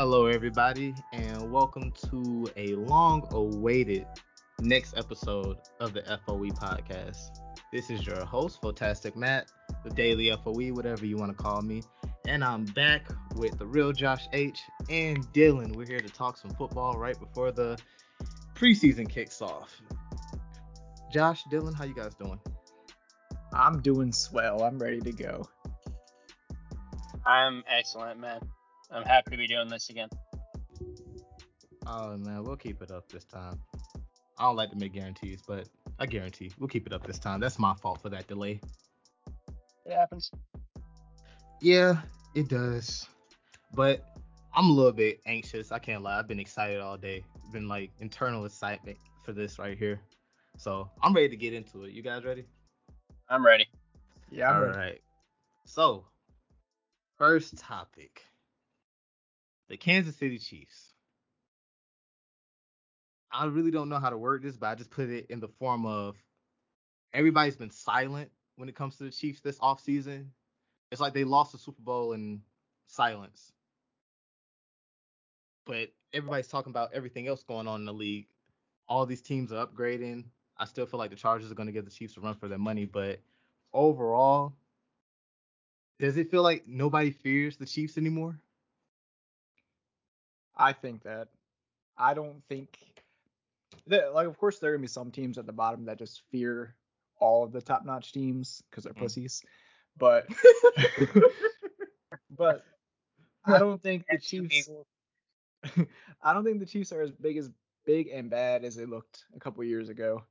Hello, everybody, and welcome to a long-awaited next episode of the FOE Podcast. This is your host, Fotastic Matt, the Daily FOE, whatever you want to call me. And I'm back with the real Josh H and Dylan. We're here to talk some football right before the preseason kicks off. Josh, Dylan, how you guys doing? I'm doing swell. I'm ready to go. I'm excellent, man. I'm happy to be doing this again. Oh, man, we'll keep it up this time. I don't like to make guarantees, but I guarantee we'll keep it up this time. That's my fault for that delay. It happens. Yeah, it does. But I'm a little bit anxious. I can't lie. I've been excited all day. It's been like internal excitement for this right here. So I'm ready to get into it. You guys ready? I'm ready. Yeah, I'm ready. All right. So, first topic. The Kansas City Chiefs. I really don't know how to word this, but I just put it in the form of everybody's been silent when it comes to the Chiefs this offseason. It's like they lost the Super Bowl in silence. But everybody's talking about everything else going on in the league. All these teams are upgrading. I still feel like the Chargers are going to give the Chiefs a run for their money. But overall, does it feel like nobody fears the Chiefs anymore? I think that. I don't think that, like, of course, there are going to be some teams at the bottom that just fear all of the top-notch teams because they're pussies. But I don't think the Chiefs are as big and bad as they looked a couple years ago.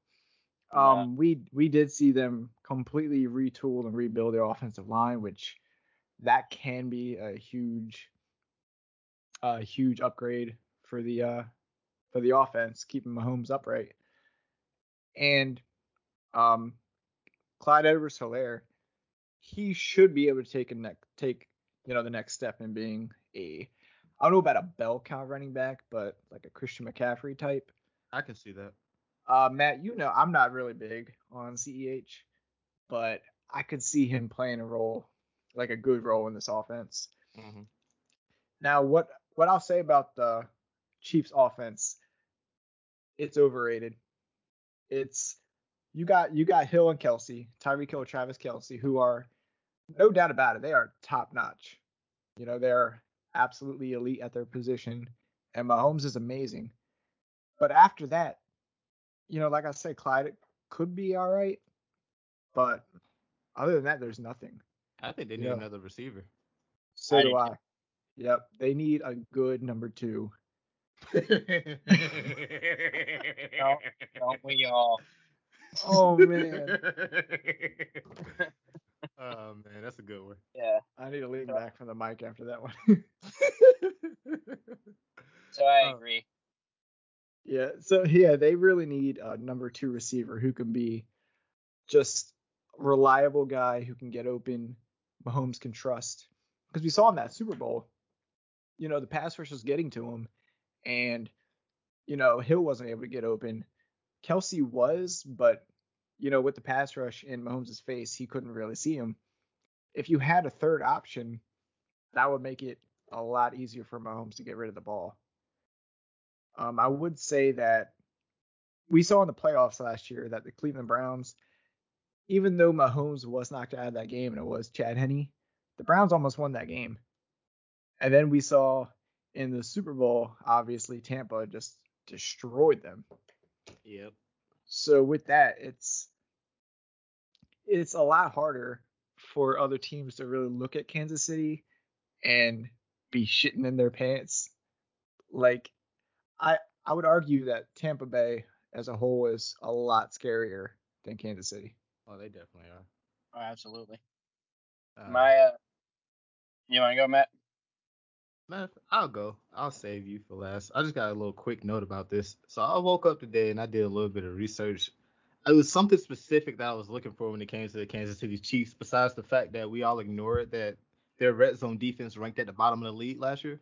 Yeah. We did see them completely retool and rebuild their offensive line, which that can be a huge upgrade for the offense, keeping Mahomes upright. And Clyde Edwards-Helaire, he should be able to take the next step in being I don't know about a bell cow running back, but like a Christian McCaffrey type. I can see that. Matt, you know I'm not really big on CEH, but I could see him playing a role, like a good role in this offense. Mm-hmm. Now, what I'll say about the Chiefs offense, it's overrated. It's you got Hill and Kelce, Tyreek Hill, Travis Kelce, who are, no doubt about it, they are top notch. You know, they're absolutely elite at their position, and Mahomes is amazing. But after that, you know, like I said, Clyde could be all right, but other than that, there's nothing. I think they need another receiver. So do I. Yep, they need a good number two. don't we all? Oh, man. Oh, man, that's a good one. Yeah. I need to lean back from the mic after that one. So I agree. Yeah, so, yeah, they really need a number two receiver who can be just a reliable guy who can get open, Mahomes can trust. Because we saw in that Super Bowl, you know, the pass rush was getting to him, and, you know, Hill wasn't able to get open. Kelce was, but, you know, with the pass rush in Mahomes' face, he couldn't really see him. If you had a third option, that would make it a lot easier for Mahomes to get rid of the ball. I would say that we saw in the playoffs last year that the Cleveland Browns, even though Mahomes was knocked out of that game and it was Chad Henne, the Browns almost won that game. And then we saw in the Super Bowl, obviously, Tampa just destroyed them. Yep. So with that, it's a lot harder for other teams to really look at Kansas City and be shitting in their pants. Like, I would argue that Tampa Bay as a whole is a lot scarier than Kansas City. Oh, they definitely are. Oh, absolutely. You want to go, Matt? Matt, I'll go. I'll save you for last. I just got a little quick note about this. So I woke up today and I did a little bit of research. It was something specific that I was looking for when it came to the Kansas City Chiefs, besides the fact that we all ignored that their red zone defense ranked at the bottom of the league last year.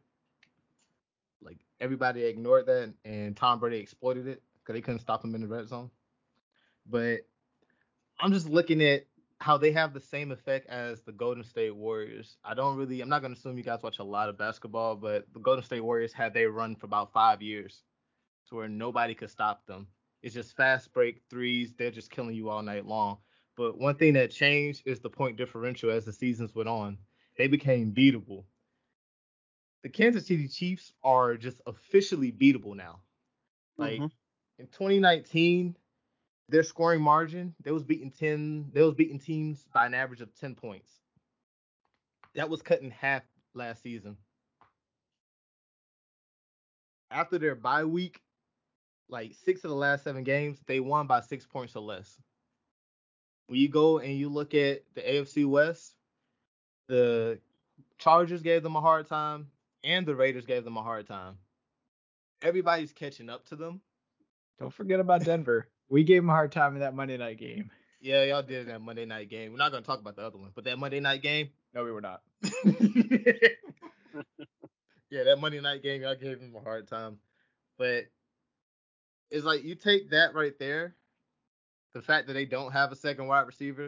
Like, everybody ignored that, and Tom Brady exploited it because they couldn't stop him in the red zone. But I'm just looking at how they have the same effect as the Golden State Warriors. I'm not going to assume you guys watch a lot of basketball, but the Golden State Warriors had their run for about 5 years to where nobody could stop them. It's just fast break threes. They're just killing you all night long. But one thing that changed is the point differential as the seasons went on. They became beatable. The Kansas City Chiefs are just officially beatable now. Like in 2019, their scoring margin, they was beating teams by an average of 10 points. That was cut in half last season. After their bye week, like 6 of the last 7 games, they won by 6 points or less. When you go and you look at the AFC West, the Chargers gave them a hard time and the Raiders gave them a hard time. Everybody's catching up to them. Don't forget about Denver. We gave them a hard time in that Monday night game. Yeah, y'all did in that Monday night game. We're not going to talk about the other one, but that Monday night game? No, we were not. Yeah, that Monday night game, y'all gave them a hard time. But it's like you take that right there, the fact that they don't have a second wide receiver,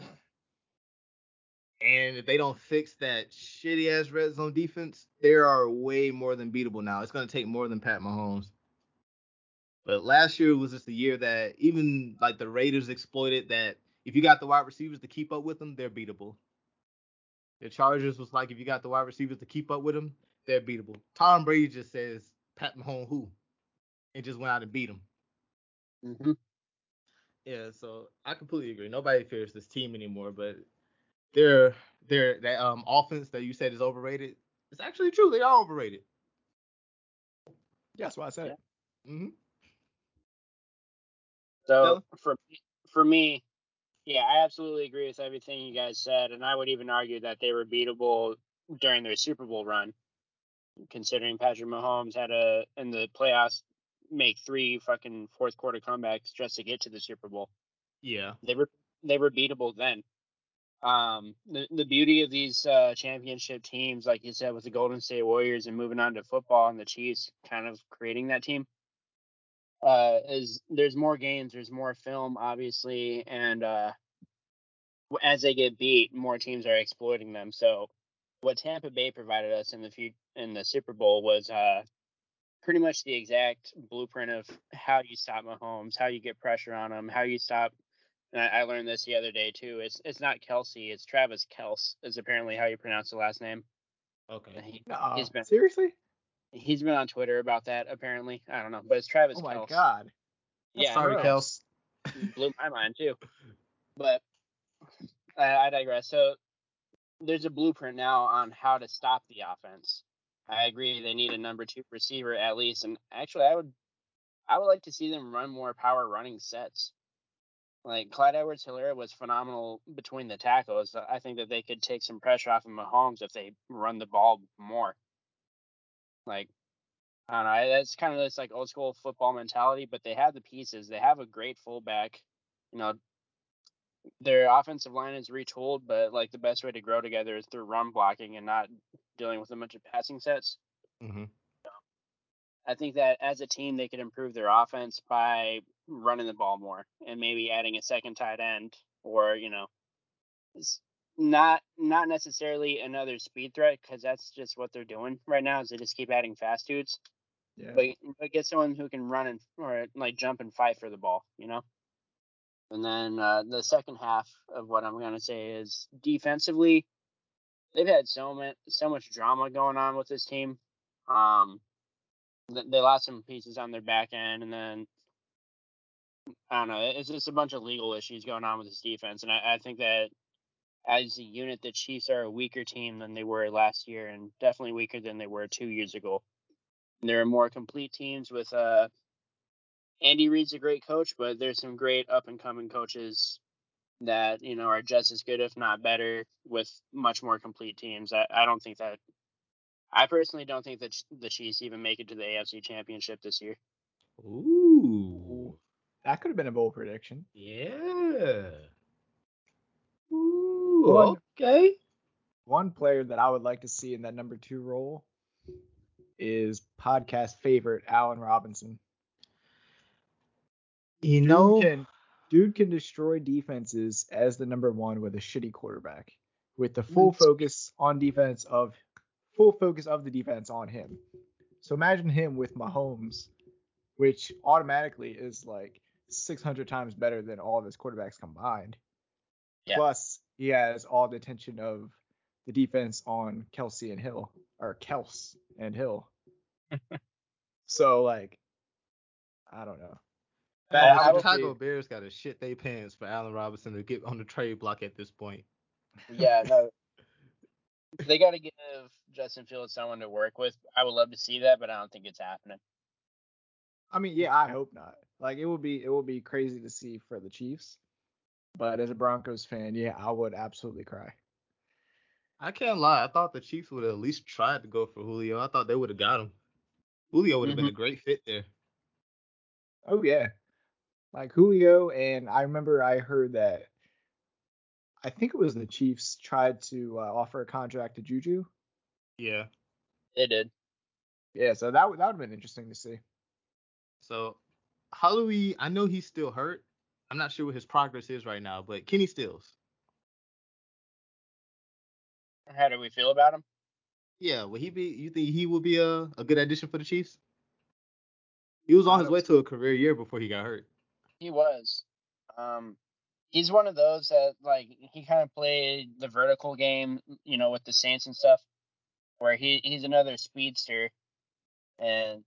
and if they don't fix that shitty-ass red zone defense, they are way more than beatable now. It's going to take more than Pat Mahomes. But last year was just the year that even like the Raiders exploited that if you got the wide receivers to keep up with them, they're beatable. The Chargers was like, if you got the wide receivers to keep up with them, they're beatable. Tom Brady just says, Pat Mahomes who? And just went out and beat him. Mm-hmm. Yeah, so I completely agree. Nobody fears this team anymore, but that offense that you said is overrated, it's actually true. They are overrated. Yeah, that's why I said it. Yeah. Mm-hmm. So for me, yeah, I absolutely agree with everything you guys said, and I would even argue that they were beatable during their Super Bowl run, considering Patrick Mahomes had in the playoffs make 3 fucking fourth quarter comebacks just to get to the Super Bowl. Yeah, they were beatable then. The beauty of these championship teams, like you said, with the Golden State Warriors and moving on to football and the Chiefs kind of creating that team. Is there's more games, there's more film, obviously, and as they get beat, more teams are exploiting them. So what Tampa Bay provided us in the Super Bowl was pretty much the exact blueprint of how you stop Mahomes, how you get pressure on him, how you stop. And I learned this the other day too. It's not Kelce, it's Travis Kelce is apparently how you pronounce the last name. Okay. Seriously? He's been on Twitter about that, apparently. I don't know, but it's Travis Kelce. Oh, my Kelce. God. Yeah, sorry, Kelce. Blew my mind, too. But I digress. So there's a blueprint now on how to stop the offense. I agree they need a number 2 receiver at least. And actually, I would like to see them run more power running sets. Like, Clyde Edwards-Helaire was phenomenal between the tackles. I think that they could take some pressure off of Mahomes if they run the ball more. Like, I don't know, that's kind of this like old school football mentality, but they have the pieces. They have a great fullback. You know, their offensive line is retooled, but like the best way to grow together is through run blocking and not dealing with a bunch of passing sets. Mm-hmm. So, I think that as a team, they could improve their offense by running the ball more and maybe adding a second tight end or, you know, Not necessarily another speed threat, because that's just what they're doing right now is they just keep adding fast dudes. Yeah. But get someone who can run and or like jump and fight for the ball, you know. And then the second half of what I'm gonna say is defensively, they've had so much drama going on with this team. They lost some pieces on their back end, and then I don't know, it's just a bunch of legal issues going on with this defense, and I think that. As a unit, the Chiefs are a weaker team than they were last year and definitely weaker than they were 2 years ago. And they're more complete teams with Andy Reid's a great coach, but there's some great up-and-coming coaches that, you know, are just as good, if not better, with much more complete teams. I personally don't think that the Chiefs even make it to the AFC Championship this year. Ooh. That could have been a bold prediction. Yeah. Ooh, okay. One player that I would like to see in that number 2 role is podcast favorite Allen Robinson. You know, Dude can destroy defenses as the number one with a shitty quarterback, with the full focus of the defense on him. So imagine him with Mahomes, which automatically is like 600 times better than all of his quarterbacks combined. Yeah. Plus, he has all the attention of the defense on Kelce and Hill. So, like, I don't know. The Chicago Bears got to shit their pants for Allen Robinson to get on the trade block at this point. Yeah, no. They got to give Justin Fields someone to work with. I would love to see that, but I don't think it's happening. I mean, yeah, I hope not. Like, it will be crazy to see for the Chiefs. But as a Broncos fan, yeah, I would absolutely cry. I can't lie. I thought the Chiefs would have at least tried to go for Julio. I thought they would have got him. Julio would have been a great fit there. Oh, yeah. Like, Julio, and I remember I heard that, I think it was the Chiefs tried to offer a contract to Juju. Yeah. They did. Yeah, so that would have been interesting to see. So, Holloway, I know he's still hurt. I'm not sure what his progress is right now, but Kenny Stills. How do we feel about him? Yeah, you think he will be a good addition for the Chiefs? He was on his way to a career year before he got hurt. He was. He's one of those that, like, he kind of played the vertical game, you know, with the Saints and stuff, where he's another speedster. And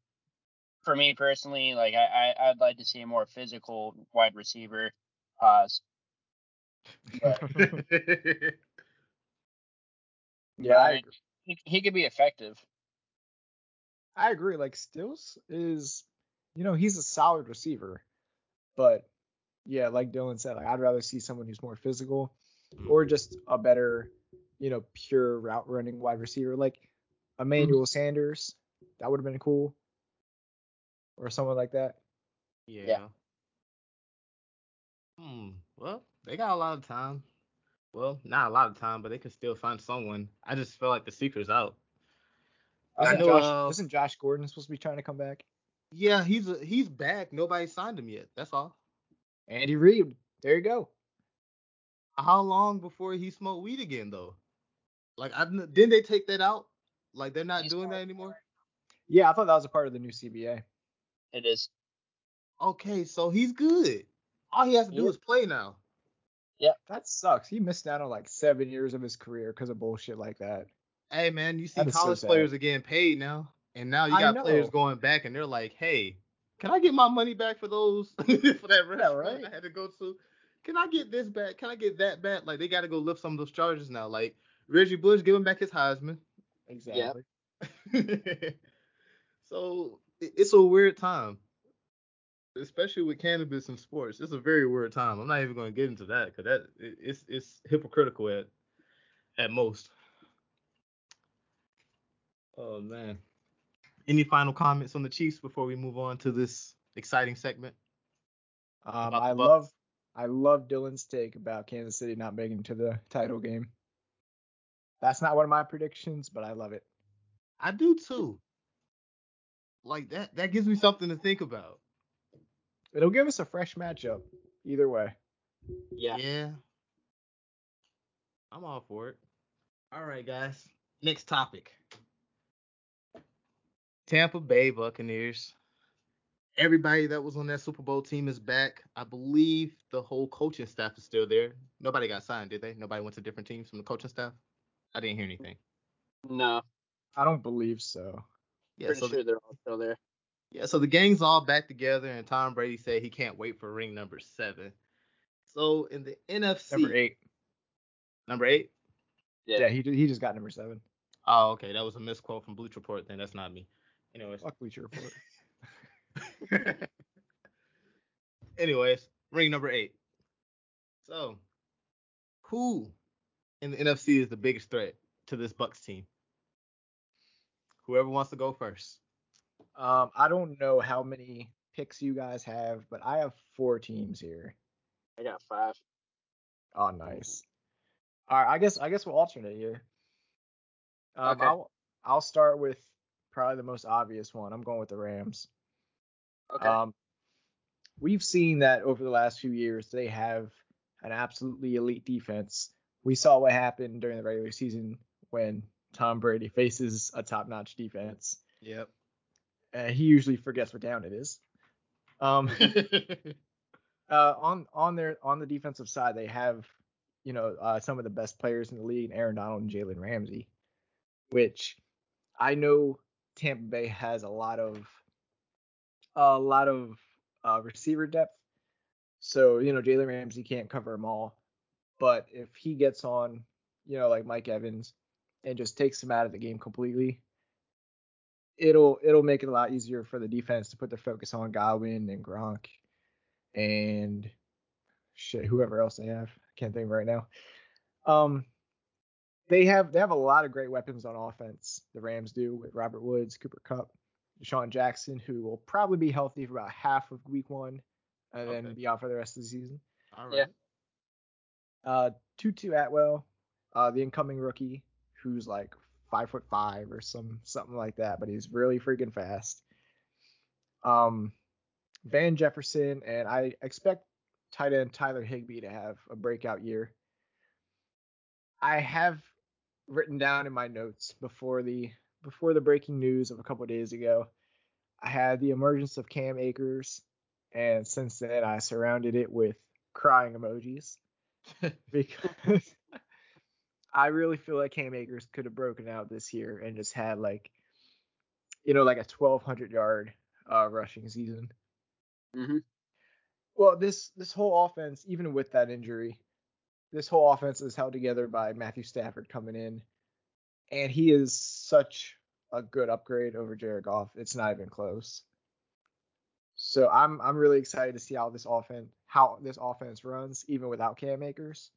for me personally, like, I'd like to see a more physical wide receiver. Yeah, like, he could be effective. I agree. Like, Stills is, you know, he's a solid receiver. But, yeah, like Dylan said, like, I'd rather see someone who's more physical or just a better, you know, pure route-running wide receiver. Like, Emmanuel Sanders, that would have been cool. Or someone like that. Yeah. Well, they got a lot of time. Well, not a lot of time, but they could still find someone. I just feel like the secret's out. Isn't Josh Gordon supposed to be trying to come back? Yeah, he's back. Nobody signed him yet. That's all. Andy Reid. There you go. How long before he smoked weed again, though? Like, didn't they take that out? Like, they're not doing that anymore? Yeah, I thought that was a part of the new CBA. It is. Okay, so he's good. All he has to do is play now. Yeah, that sucks. He missed out on like 7 years of his career because of bullshit like that. Hey, man, you see college players are getting paid now. And now you got players going back and they're like, hey, can I get my money back for those, for that restaurant I had to go to? Can I get this back? Can I get that back? Like, they got to go lift some of those charges now. Like, Reggie Bush, give him back his Heisman. Exactly. Yep. So, it's a weird time. Especially with cannabis and sports. It's a very weird time. I'm not even going to get into that because it's hypocritical at most. Oh, man. Any final comments on the Chiefs before we move on to this exciting segment? I love Dylan's take about Kansas City not making it to the title game. That's not one of my predictions, but I love it. I do, too. Like, that gives me something to think about. It'll give us a fresh matchup, either way. Yeah. I'm all for it. All right, guys. Next topic. Tampa Bay Buccaneers. Everybody that was on that Super Bowl team is back. I believe the whole coaching staff is still there. Nobody got signed, did they? Nobody went to different teams from the coaching staff? I didn't hear anything. No. I don't believe so. Yeah, Pretty sure they're all still there. Yeah, so the gang's all back together, and Tom Brady said he can't wait for ring number 7. So in the NFC, number eight. Yeah, he just got number 7. Oh, okay, that was a misquote from Bleacher Report. Then that's not me. Anyways, fuck Bleacher Report. Anyways, ring number 8. So, who in the NFC is the biggest threat to this Bucks team? Whoever wants to go first. I don't know how many picks you guys have, but I have 4 teams here. I got 5. Oh, nice. All right, I guess we'll alternate here. Okay. I'll start with probably the most obvious one. I'm going with the Rams. Okay. We've seen that over the last few years, they have an absolutely elite defense. We saw what happened during the regular season when Tom Brady faces a top-notch defense. Yep. He usually forgets what down it is. On the defensive side, they have, some of the best players in the league, Aaron Donald and Jaylen Ramsey, which I know Tampa Bay has a lot of receiver depth. So, Jaylen Ramsey can't cover them all. But if he gets on, like Mike Evans and just takes him out of the game completely, it'll make it a lot easier for the defense to put their focus on Godwin and Gronk and whoever else they have. I can't think of right now. They have a lot of great weapons on offense. The Rams do, with Robert Woods, Cooper Kupp, Deshaun Jackson, who will probably be healthy for about half of week one and then be out for the rest of the season. All right. Yeah. Tutu Atwell, the incoming rookie, who's like 5'5" or something like that, but he's really freaking fast. Van Jefferson, and I expect tight end Tyler Higbee to have a breakout year. I have written down in my notes before the breaking news of a couple of days ago, I had the emergence of Cam Akers, and since then I surrounded it with crying emojis because I really feel like Cam Akers could have broken out this year and just had like a 1,200-yard rushing season. Mm-hmm. Well, this whole offense, even with that injury, this whole offense is held together by Matthew Stafford coming in, and he is such a good upgrade over Jared Goff. It's not even close. So I'm really excited to see how this offense runs, even without Cam Akers.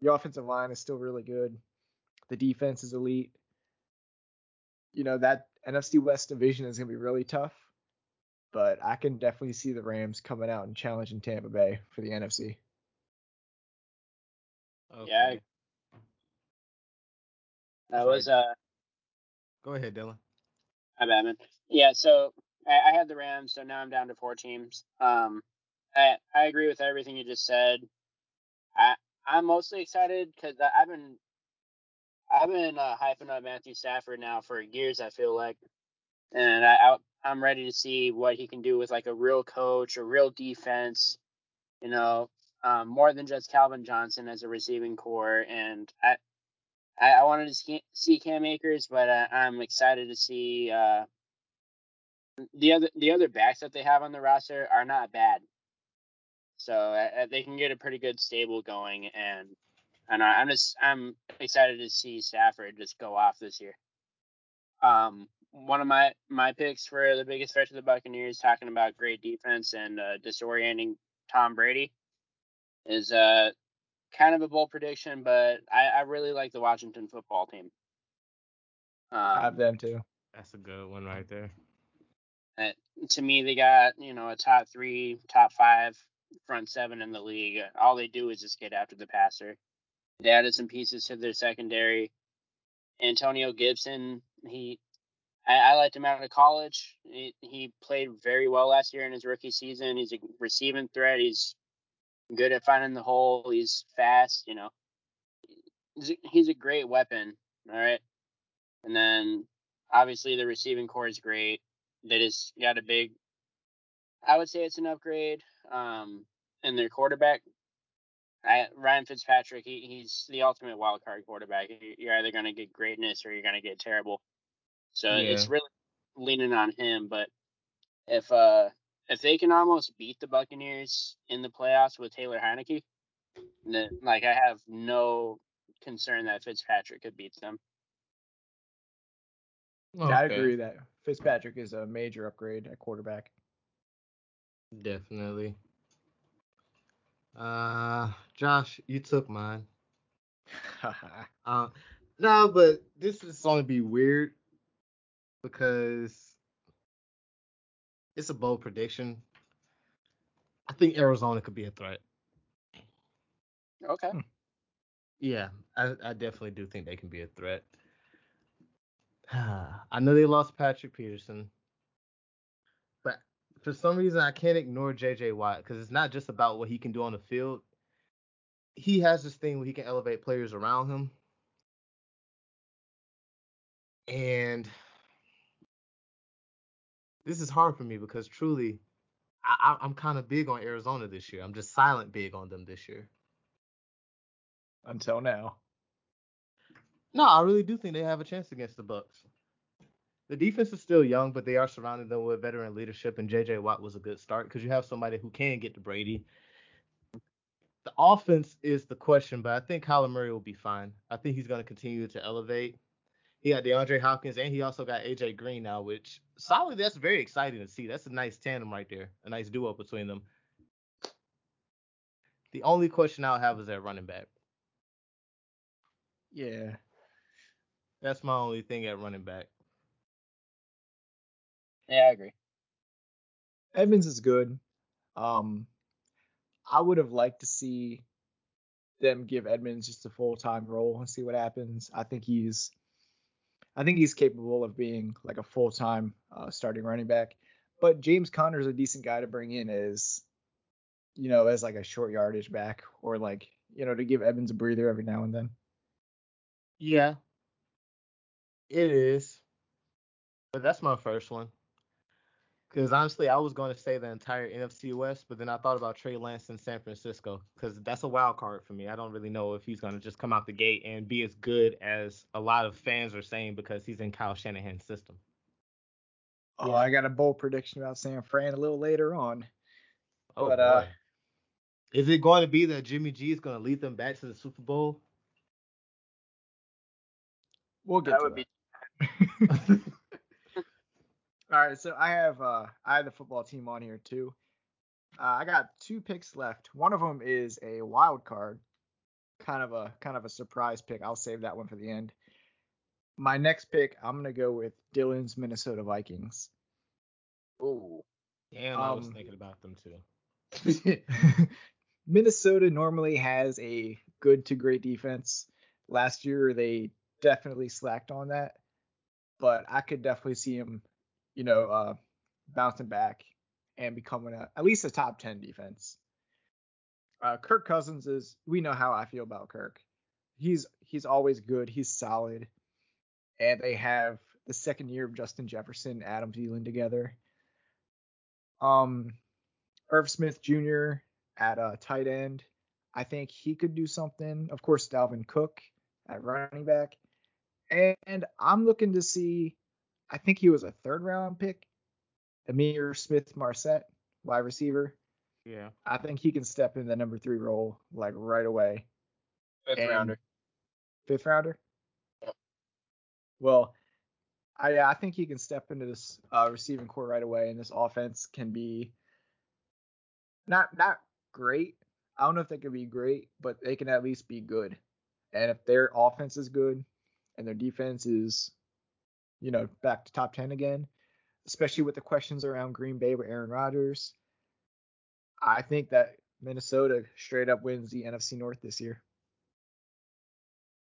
The offensive line is still really good. The defense is elite. That NFC West division is going to be really tough, but I can definitely see the Rams coming out and challenging Tampa Bay for the NFC. Okay. Yeah. That was... Go ahead, Dylan. My bad, man. Yeah, so I had the Rams, so now I'm down to four teams. I agree with everything you just said. I'm mostly excited because I've been hyping up Matthew Stafford now for years, I feel like, and I'm ready to see what he can do with like a real coach, a real defense, more than just Calvin Johnson as a receiving core. And I wanted to see Cam Akers, but I'm excited to see the other backs that they have on the roster are not bad. So they can get a pretty good stable going, and I'm excited to see Stafford just go off this year. One of my picks for the biggest threat to the Buccaneers, talking about great defense and disorienting Tom Brady, is kind of a bold prediction, but I really like the Washington football team. I have them too. That's a good one right there. To me, they got a top three, top five front seven in the league. All they do is just get after the passer. They added some pieces to their secondary. Antonio Gibson, I liked him out of college. He played very well last year in his rookie season. He's a receiving threat. He's good at finding the hole. He's fast, He's a great weapon, all right? And then, obviously, the receiving core is great. They just got a big... I would say it's an upgrade. And their quarterback, Ryan Fitzpatrick, he's the ultimate wild card quarterback. You're either going to get greatness or you're going to get terrible. So It's really leaning on him. But if they can almost beat the Buccaneers in the playoffs with Taylor Heineke, then I have no concern that Fitzpatrick could beat them. Okay. Yeah, I agree that Fitzpatrick is a major upgrade at quarterback. Definitely. Josh, you took mine. No, but this is going to be weird because it's a bold prediction. I think Arizona could be a threat. Okay. Yeah, I definitely do think they can be a threat. I know they lost Patrick Peterson. for some reason, I can't ignore J.J. Watt because it's not just about what he can do on the field. He has this thing where he can elevate players around him. And this is hard for me because truly, I'm kind of big on Arizona this year. I'm just silent big on them this year. Until now. No, I really do think they have a chance against the Bucks. The defense is still young, but they are surrounding them with veteran leadership, and J.J. Watt was a good start because you have somebody who can get to Brady. The offense is the question, but I think Kyler Murray will be fine. I think he's going to continue to elevate. He got DeAndre Hopkins, and he also got A.J. Green now, which, solidly, that's very exciting to see. That's a nice tandem right there, a nice duo between them. The only question I'll have is that running back. Yeah. That's my only thing at running back. Yeah, I agree. Edmonds is good. I would have liked to see them give Edmonds just a full-time role and see what happens. I think he's capable of being like a full-time starting running back. But James Conner's a decent guy to bring in as, you know, as like a short yardage back or like, you know, to give Edmonds a breather every now and then. Yeah, it is. But that's my first one. Because honestly, I was going to say the entire NFC West, but then I thought about Trey Lance in San Francisco because that's a wild card for me. I don't really know if he's going to just come out the gate and be as good as a lot of fans are saying because he's in Kyle Shanahan's system. Oh, yeah. I got a bold prediction about San Fran a little later on. Oh, but, is it going to be that Jimmy G is going to lead them back to the Super Bowl? We'll get to that. All right, so I have the football team on here too. I got two picks left. One of them is a wild card, kind of a surprise pick. I'll save that one for the end. My next pick, I'm gonna go with Dylan's Minnesota Vikings. Oh, damn! I was thinking about them too. Minnesota normally has a good to great defense. Last year they definitely slacked on that, but I could definitely see him, you know, bouncing back and becoming at least a top 10 defense. Kirk Cousins is, we know how I feel about Kirk. He's always good. He's solid. And they have the second year of Justin Jefferson, Adam Thielen together. Irv Smith Jr. at tight end. I think he could do something. Of course, Dalvin Cook at running back. And I'm looking to see, I think he was a third-round pick, Amir Smith-Marset, wide receiver. Yeah. I think he can step in the number 3 role, like, right away. Fifth-rounder. Fifth-rounder? Yeah. Well, I think he can step into this receiving core right away, and this offense can be not great. I don't know if they can be great, but they can at least be good. And if their offense is good and their defense is, you know, back to top 10 again, especially with the questions around Green Bay with Aaron Rodgers, I think that Minnesota straight up wins the NFC North this year.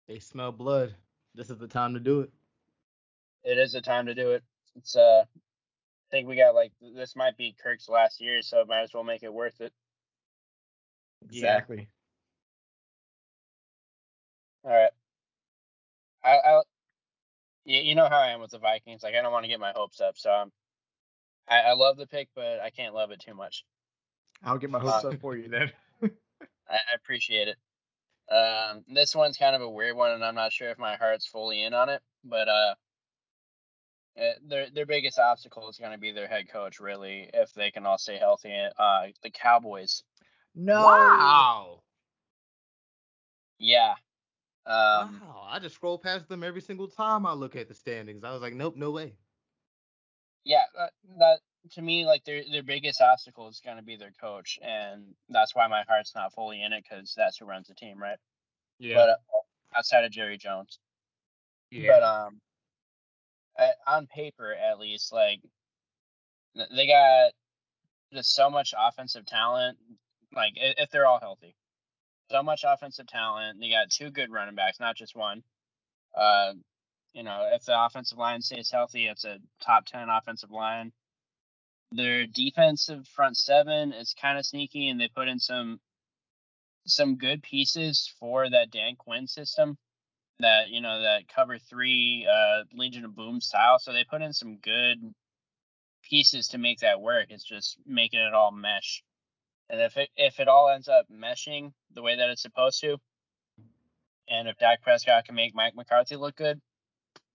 They smell blood. This is the time to do it. It is the time to do it. It's I think we got like, this might be Kirk's last year, so might as well make it worth it. Exactly. Yeah. All right. You know how I am with the Vikings. Like, I don't want to get my hopes up. So I love the pick, but I can't love it too much. I'll get my hopes up for you then. I appreciate it. This one's kind of a weird one, and I'm not sure if my heart's fully in on it. But their biggest obstacle is going to be their head coach, really, if they can all stay healthy. The Cowboys. No. Wow. Yeah. Wow, I just scroll past them every single time I look at the standings. I was like, nope, no way. Yeah, that to me, like their biggest obstacle is going to be their coach, and that's why my heart's not fully in it because that's who runs the team, right? Yeah. But outside of Jerry Jones. Yeah. But on paper, at least, like they got just so much offensive talent. Like if they're all healthy. So much offensive talent. They got two good running backs, not just one. You know, if the offensive line stays healthy, it's a top 10 offensive line. Their defensive front seven is kind of sneaky, and they put in some good pieces for that Dan Quinn system, that, you know, that cover three, Legion of Boom style. So they put in some good pieces to make that work. It's just making it all mesh. And if it all ends up meshing the way that it's supposed to, and if Dak Prescott can make Mike McCarthy look good,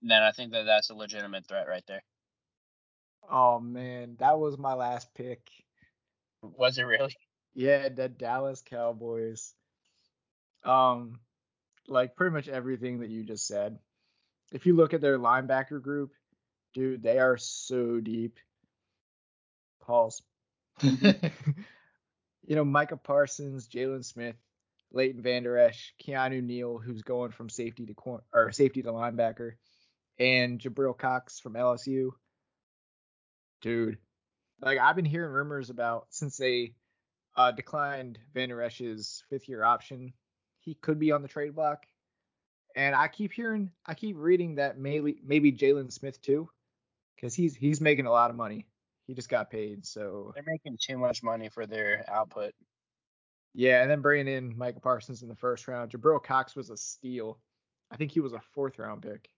then I think that that's a legitimate threat right there. Oh, man, that was my last pick. Was it really? Yeah, the Dallas Cowboys. Like, pretty much everything that you just said. If you look at their linebacker group, dude, they are so deep. Pause. You know, Micah Parsons, Jalen Smith, Leighton Vander Esch, Keanu Neal, who's going from safety to linebacker, and Jabril Cox from LSU. Dude, like, I've been hearing rumors about, since they declined Vander Esch's fifth-year option, he could be on the trade block. And I keep reading that maybe Jalen Smith too, because he's making a lot of money. He just got paid, so they're making too much money for their output. Yeah, and then bringing in Micah Parsons in the first round. Jabril Cox was a steal. I think he was a fourth-round pick.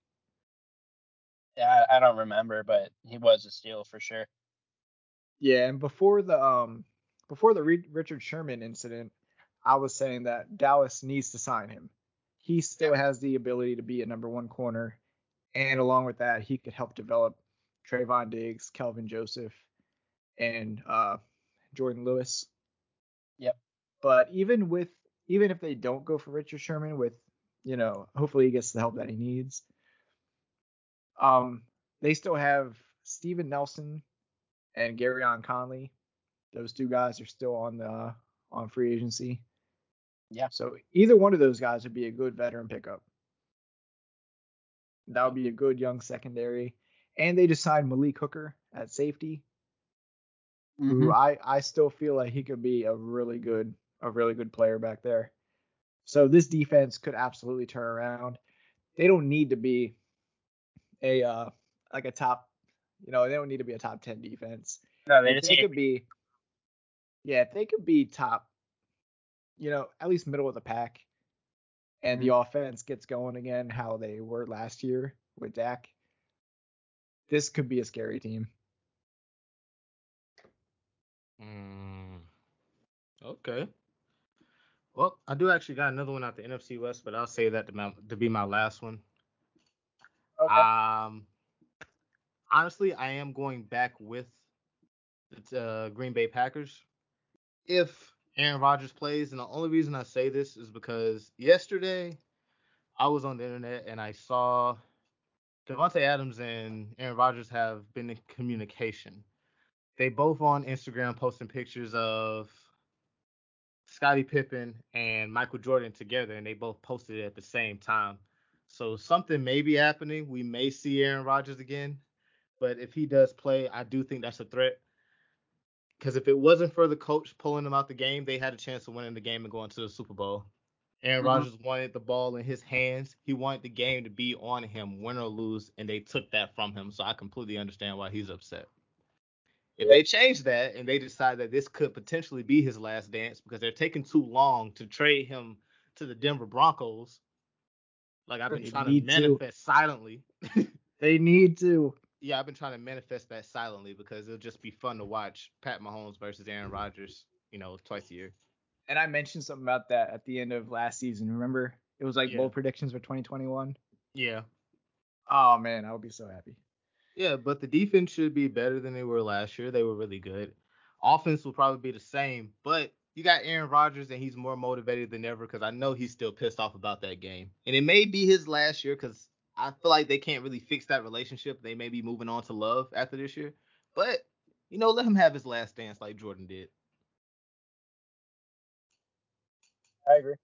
Yeah, I don't remember, but he was a steal for sure. Yeah, and before the Richard Sherman incident, I was saying that Dallas needs to sign him. He still has the ability to be a number one corner, and along with that, he could help develop Trayvon Diggs, Kelvin Joseph, and Jordan Lewis. Yep. But even if they don't go for Richard Sherman, with, you know, hopefully he gets the help that he needs, they still have Steven Nelson and Garyon Conley. Those two guys are still on free agency. Yeah. So either one of those guys would be a good veteran pickup. That would be a good young secondary. And they just signed Malik Hooker at safety, mm-hmm. who I still feel like he could be a really good player back there. So this defense could absolutely turn around. They don't need to be a top 10 defense. No, if they could be top, you know, at least middle of the pack, and mm-hmm. the offense gets going again how they were last year with Dak, this could be a scary team. Okay. Well, I do actually got another one out the NFC West, but I'll save that to be my last one. Okay. Honestly, I am going back with the Green Bay Packers if Aaron Rodgers plays. And the only reason I say this is because yesterday I was on the internet and I saw Devontae Adams and Aaron Rodgers have been in communication. They both on Instagram posting pictures of Scottie Pippen and Michael Jordan together, and they both posted it at the same time. So something may be happening. We may see Aaron Rodgers again. But if he does play, I do think that's a threat. Because if it wasn't for the coach pulling them out the game, they had a chance of winning the game and going to the Super Bowl. Aaron mm-hmm. Rodgers wanted the ball in his hands. He wanted the game to be on him, win or lose, and they took that from him. So I completely understand why he's upset. If they change that and they decide that this could potentially be his last dance because they're taking too long to trade him to the Denver Broncos, like I've been trying to manifest silently. They need to. Yeah, I've been trying to manifest that silently because it'll just be fun to watch Pat Mahomes versus Aaron Rodgers, you know, twice a year. And I mentioned something about that at the end of last season. Remember? It was like bold predictions for 2021. Yeah. Oh, man, I would be so happy. Yeah, but the defense should be better than they were last year. They were really good. Offense will probably be the same, but you got Aaron Rodgers, and he's more motivated than ever because I know he's still pissed off about that game. And it may be his last year because I feel like they can't really fix that relationship. They may be moving on to love after this year. But, you know, let him have his last dance like Jordan did. I agree.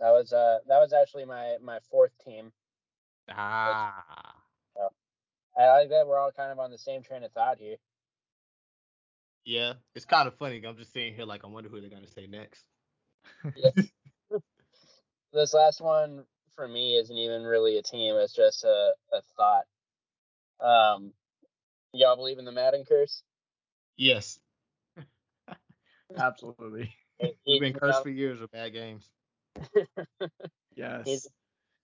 That was actually my fourth team. I like that we're all kind of on the same train of thought here. Yeah, it's kind of funny. I'm just sitting here like, I wonder who they're going to say next. This last one for me isn't even really a team. It's just a thought. Y'all believe in the Madden curse? Yes. Absolutely. We've been cursed for years with bad games. Yes.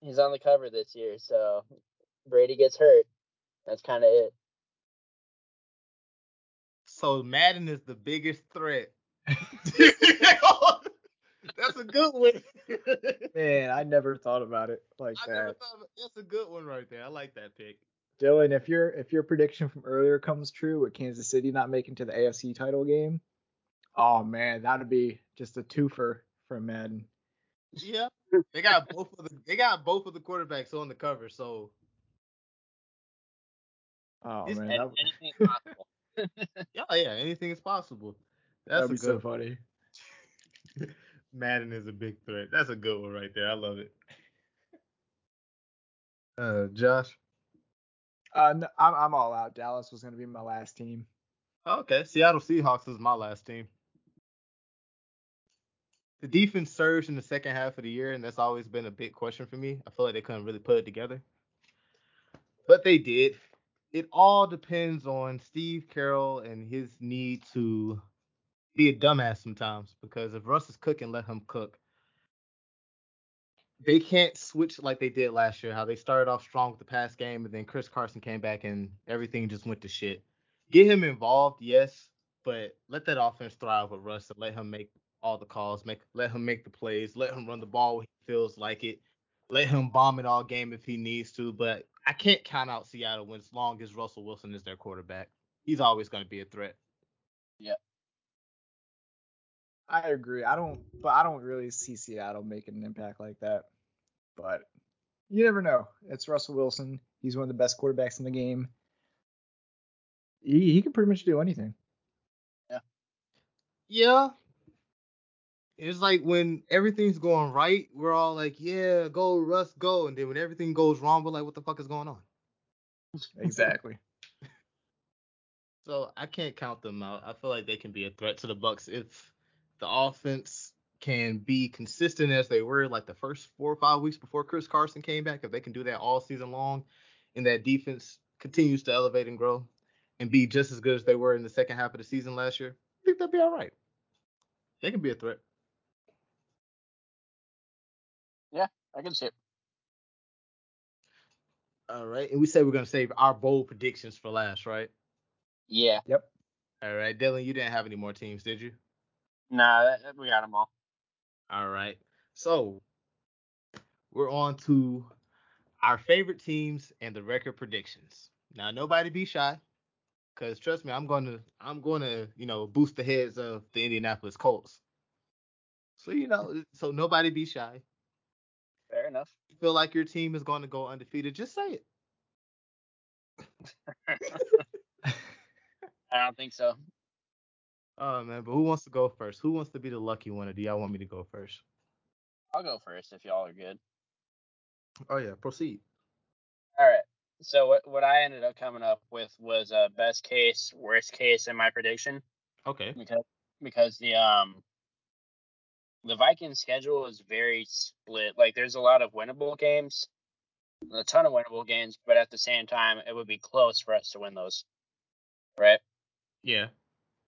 He's on the cover this year, so Brady gets hurt. That's kind of it. So Madden is the biggest threat. That's a good one. Man, I never thought about it like that. That's a good one right there. I like that pick. Dylan, if your prediction from earlier comes true with Kansas City not making to the AFC title game, oh man, that'd be just a twofer for Madden. Yeah, they got both of the quarterbacks on the cover, so. Oh man, anything's possible. yeah, anything is possible. That'd be so funny. Madden is a big threat. That's a good one right there. I love it. Josh. No, I'm all out. Dallas was going to be my last team. Okay. Seattle Seahawks is my last team. The defense surged in the second half of the year, and that's always been a big question for me. I feel like they couldn't really put it together. But they did. It all depends on Steve Carroll and his need to be a dumbass sometimes, because if Russ is cooking, let him cook. They can't switch like they did last year, how they started off strong with the pass game, and then Chris Carson came back and everything just went to shit. Get him involved, yes, but let that offense thrive with Russ and let him make all the calls, let him make the plays, let him run the ball when he feels like it, let him bomb it all game if he needs to, but I can't count out Seattle when, as long as Russell Wilson is their quarterback. He's always going to be a threat. Yeah. I agree. I don't really see Seattle making an impact like that. But you never know. It's Russell Wilson. He's one of the best quarterbacks in the game. He can pretty much do anything. Yeah. Yeah. It's like when everything's going right, we're all like, yeah, go Russ, go. And then when everything goes wrong, we're like, what the fuck is going on? Exactly. So I can't count them out. I feel like they can be a threat to the Bucs if the offense can be consistent as they were like the first 4 or 5 weeks before Chris Carson came back. If they can do that all season long and that defense continues to elevate and grow and be just as good as they were in the second half of the season last year, I think they'll be all right. They can be a threat. Yeah, I can see it. All right. And we said we're going to save our bold predictions for last, right? Yeah. Yep. All right. Dylan, you didn't have any more teams, did you? Nah, we got them all. All right. So we're on to our favorite teams and the record predictions. Now, nobody be shy, because trust me, I'm going to, boost the heads of the Indianapolis Colts. So, so nobody be shy. Fair enough. You feel like your team is going to go undefeated, just say it. I don't think so. Oh, man, but who wants to go first? Who wants to be the lucky one, or do y'all want me to go first? I'll go first if y'all are good. Oh, yeah, proceed. All right, so what I ended up coming up with was a best case, worst case in my prediction. Okay. Because the Vikings' schedule is very split. Like, there's a lot of winnable games, a ton of winnable games, but at the same time, it would be close for us to win those, right? Yeah.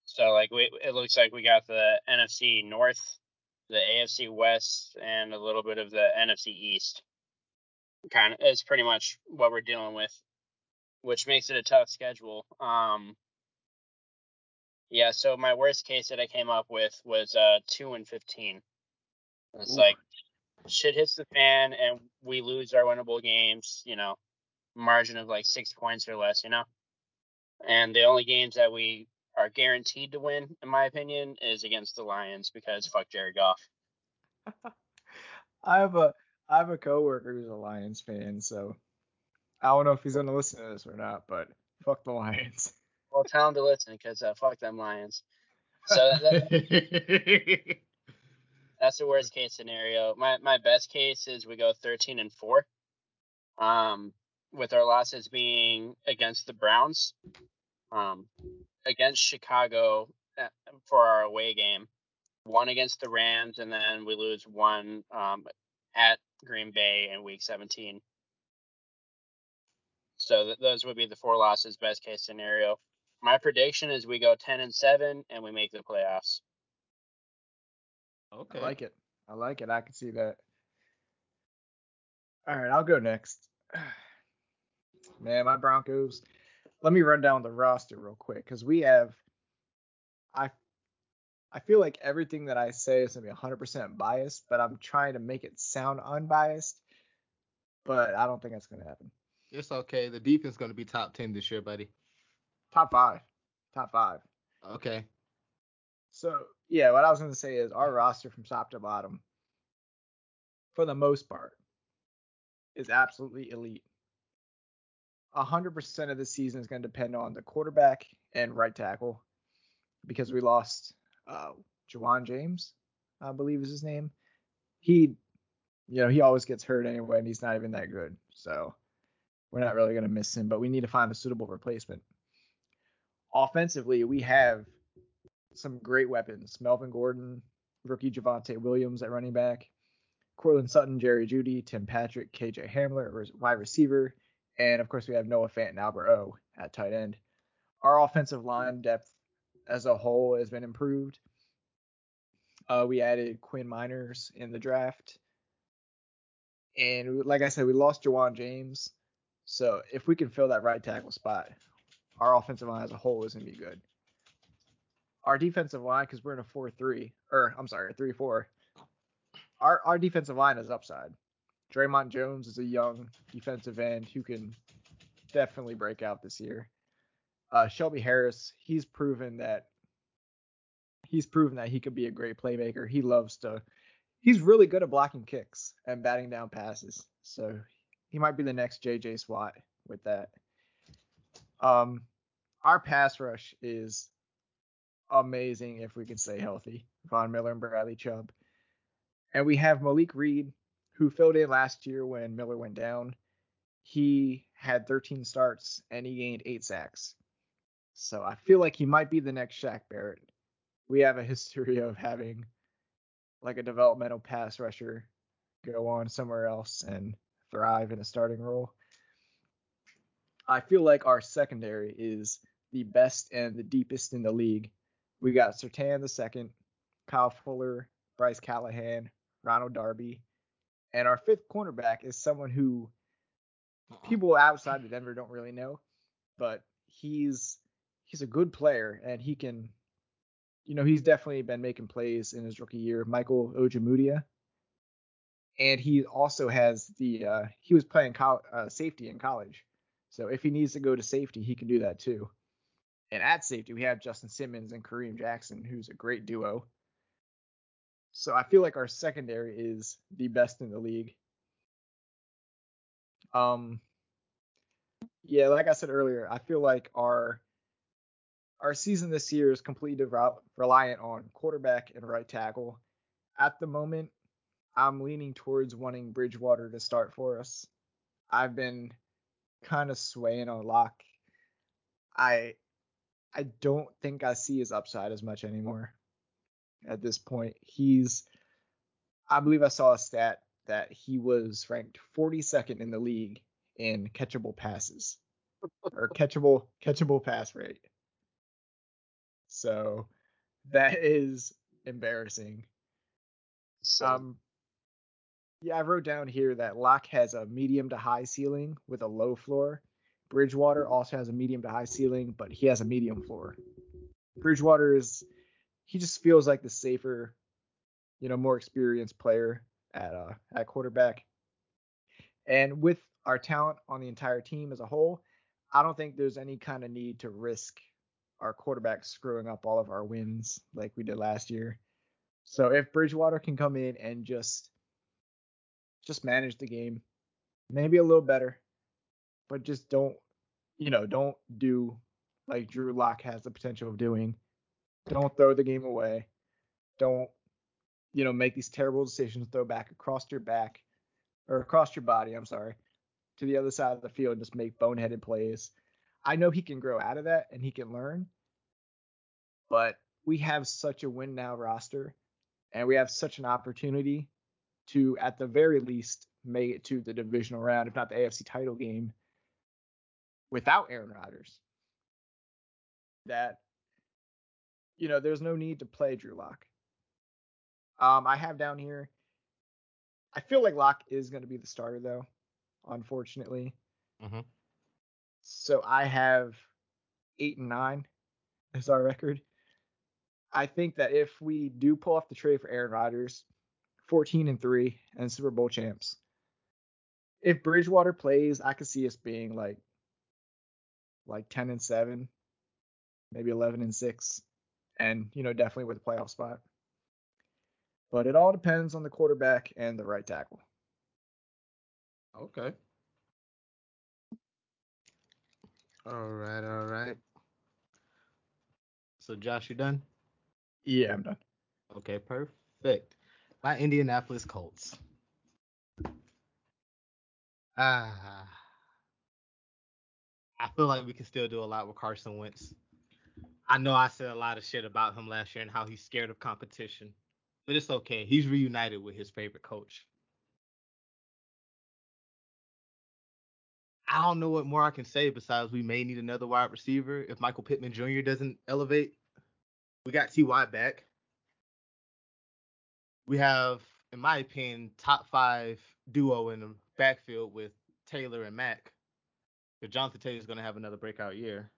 So, it looks like we got the NFC North, the AFC West, and a little bit of the NFC East. Kind of, it's pretty much what we're dealing with, which makes it a tough schedule. Yeah, so my worst case that I came up with was 2-15. It's Ooh. Like, shit hits the fan, and we lose our winnable games, margin of, 6 points or less, And the only games that we are guaranteed to win, in my opinion, is against the Lions because fuck Jared Goff. I have a coworker who's a Lions fan, so I don't know if he's going to listen to this or not, but fuck the Lions. Well, tell him to listen because fuck them Lions. So that's the worst case scenario. My best case is we go 13-4, with our losses being against the Browns. Against Chicago for our away game, one against the Rams, and then we lose one at Green Bay in week 17. So those would be the four losses, best case scenario. My prediction is we go 10-7 and we make the playoffs. Okay. I like it. I can see that. All right, I'll go next. Man, my Broncos. Let me run down the roster real quick because we have – I feel like everything that I say is going to be 100% biased, but I'm trying to make it sound unbiased, but I don't think that's going to happen. It's okay. The defense is going to be top 10 this year, buddy. Top five. Okay. So, yeah, what I was going to say is our roster from top to bottom, for the most part, is absolutely elite. 100% of the season is going to depend on the quarterback and right tackle because we lost Juwan James, I believe is his name. He always gets hurt anyway, and he's not even that good. So we're not really going to miss him, but we need to find a suitable replacement. Offensively, we have some great weapons. Melvin Gordon, rookie Javonte Williams at running back, Cortland Sutton, Jerry Jeudy, Tim Patrick, KJ Hamler, wide receiver, and, of course, we have Noah Fant and Albert O at tight end. Our offensive line depth as a whole has been improved. We added Quinn Miners in the draft. And, like I said, we lost Juwan James. So, if we can fill that right tackle spot, our offensive line as a whole is going to be good. Our defensive line, because we're in a 4-3, or, I'm sorry, a 3-4, our defensive line is upside. Draymond Jones is a young defensive end who can definitely break out this year. Shelby Harris, he's proven that he could be a great playmaker. He's really good at blocking kicks and batting down passes. So he might be the next J.J. Watt with that. Our pass rush is amazing if we can stay healthy. Von Miller and Bradley Chubb. And we have Malik Reed, who filled in last year when Miller went down. He had 13 starts, and he gained 8 sacks. So I feel like he might be the next Shaq Barrett. We have a history of having like a developmental pass rusher go on somewhere else and thrive in a starting role. I feel like our secondary is the best and the deepest in the league. We got Surtain the second, Kyle Fuller, Bryce Callahan, Ronald Darby. And our fifth cornerback is someone who people outside of Denver don't really know, but he's a good player, and he can, he's definitely been making plays in his rookie year, Michael Ojemudia. And he also has he was playing safety in college. So if he needs to go to safety, he can do that too. And at safety, we have Justin Simmons and Kareem Jackson, who's a great duo. So I feel like our secondary is the best in the league. Yeah, like I said earlier, I feel like our season this year is completely reliant on quarterback and right tackle. At the moment, I'm leaning towards wanting Bridgewater to start for us. I've been kind of swaying on Locke. I don't think I see his upside as much anymore. At this point, I believe I saw a stat that he was ranked 42nd in the league in catchable passes or catchable pass rate. So that is embarrassing. I wrote down here that Locke has a medium to high ceiling with a low floor. Bridgewater also has a medium to high ceiling, but he has a medium floor. Bridgewater is... He just feels like the safer, more experienced player at quarterback. And with our talent on the entire team as a whole, I don't think there's any kind of need to risk our quarterback screwing up all of our wins like we did last year. So if Bridgewater can come in and just manage the game, maybe a little better, but just don't do like Drew Lock has the potential of doing. Don't throw the game away. Don't, make these terrible decisions, throw back across your body, to the other side of the field and just make boneheaded plays. I know he can grow out of that and he can learn, but we have such a win now roster and we have such an opportunity to, at the very least, make it to the divisional round, if not the AFC title game. without Aaron Rodgers, that, you know, there's no need to play Drew Lock. I have down here, I feel like Lock is going to be the starter, though, unfortunately. Mm-hmm. So I have 8 and 9 as our record. I think that if we do pull off the trade for Aaron Rodgers, 14 and 3 and Super Bowl champs. If Bridgewater plays, I could see us being like 10 and 7, maybe 11 and 6, and, you know, definitely with a playoff spot. But it all depends on the quarterback and the right tackle. Okay. All right. So, Josh, you done? Yeah, I'm done. Okay, perfect. My Indianapolis Colts. I feel like we can still do a lot with Carson Wentz. I know I said a lot of shit about him last year and how he's scared of competition, but it's okay. He's reunited with his favorite coach. I don't know what more I can say besides we may need another wide receiver if Michael Pittman Jr. doesn't elevate. We got T.Y. back. We have, in my opinion, top 5 duo in the backfield with Taylor and Mack. Because Jonathan Taylor is going to have another breakout year.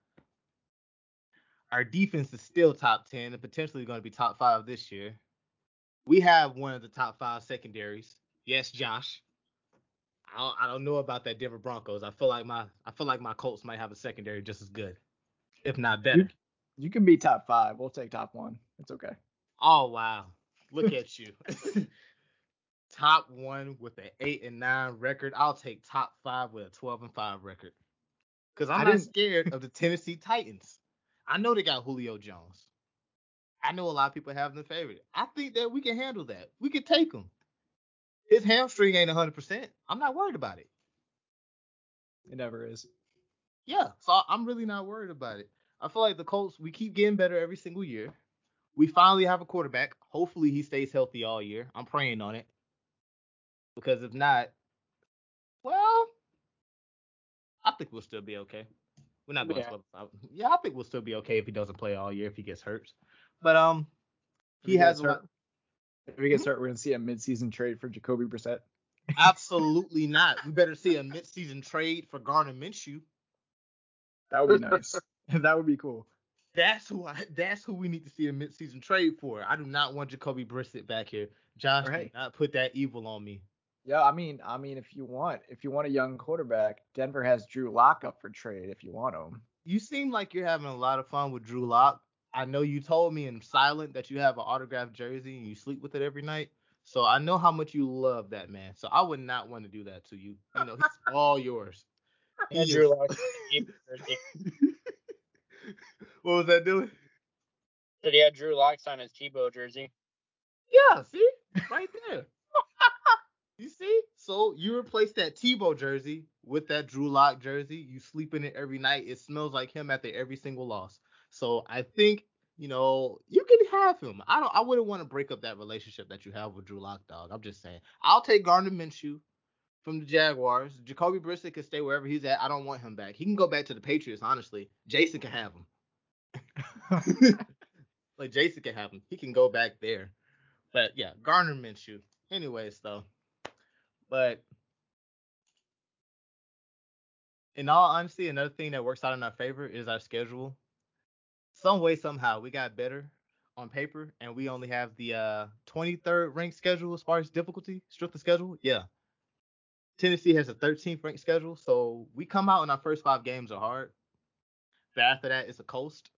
Our defense is still top 10 and potentially going to be top 5 this year. We have one of the top 5 secondaries. Yes, Josh. I don't know about that Denver Broncos. I feel like my Colts might have a secondary just as good, if not better. You can be top 5. We'll take top 1. It's okay. Oh, wow. Look at you. Top 1 with an 8 and 9 record. I'll take top 5 with a 12 and 5 record. Because I'm not scared of the Tennessee Titans. I know they got Julio Jones. I know a lot of people have them favored. I think that we can handle that. We can take them. His hamstring ain't 100%. I'm not worried about it. It never is. Yeah, so I'm really not worried about it. I feel like the Colts, we keep getting better every single year. We finally have a quarterback. Hopefully he stays healthy all year. I'm praying on it. Because if not, well, I think we'll still be okay. We're not going to – yeah, I think we'll still be okay if he doesn't play all year, if he gets hurt. But he has – if we get started, we're going to see a midseason trade for Jacoby Brissett. Absolutely not. We better see a midseason trade for Gardner Minshew. That would be nice. That would be cool. That's who we need to see a midseason trade for. I do not want Jacoby Brissett back here. Josh, right. Do not put that evil on me. Yeah, I mean, if you want a young quarterback, Denver has Drew Lock up for trade if you want him. You seem like you're having a lot of fun with Drew Lock. I know you told me in silent that you have an autographed jersey and you sleep with it every night. So I know how much you love that man. So I would not want to do that to you. You know, he's all yours. Andrew Locke. What was that, Dylan? Did he have Drew Lock on his Tebow jersey? Yeah, see? Right there. You see? So you replace that Tebow jersey with that Drew Lock jersey. You sleep in it every night. It smells like him after every single loss. So I think, you know, you can have him. I wouldn't want to break up that relationship that you have with Drew Lock, dog. I'm just saying. I'll take Gardner Minshew from the Jaguars. Jacoby Brissett can stay wherever he's at. I don't want him back. He can go back to the Patriots, honestly. Jason can have him. Like, Jason can have him. He can go back there. But, yeah, Gardner Minshew. Anyways, though. But in all honesty, another thing that works out in our favor is our schedule. Some way, somehow, we got better on paper, and we only have the 23rd ranked schedule as far as difficulty, strength of schedule. Yeah. Tennessee has a 13th ranked schedule, so we come out and our first 5 games are hard. But after that, it's a coast.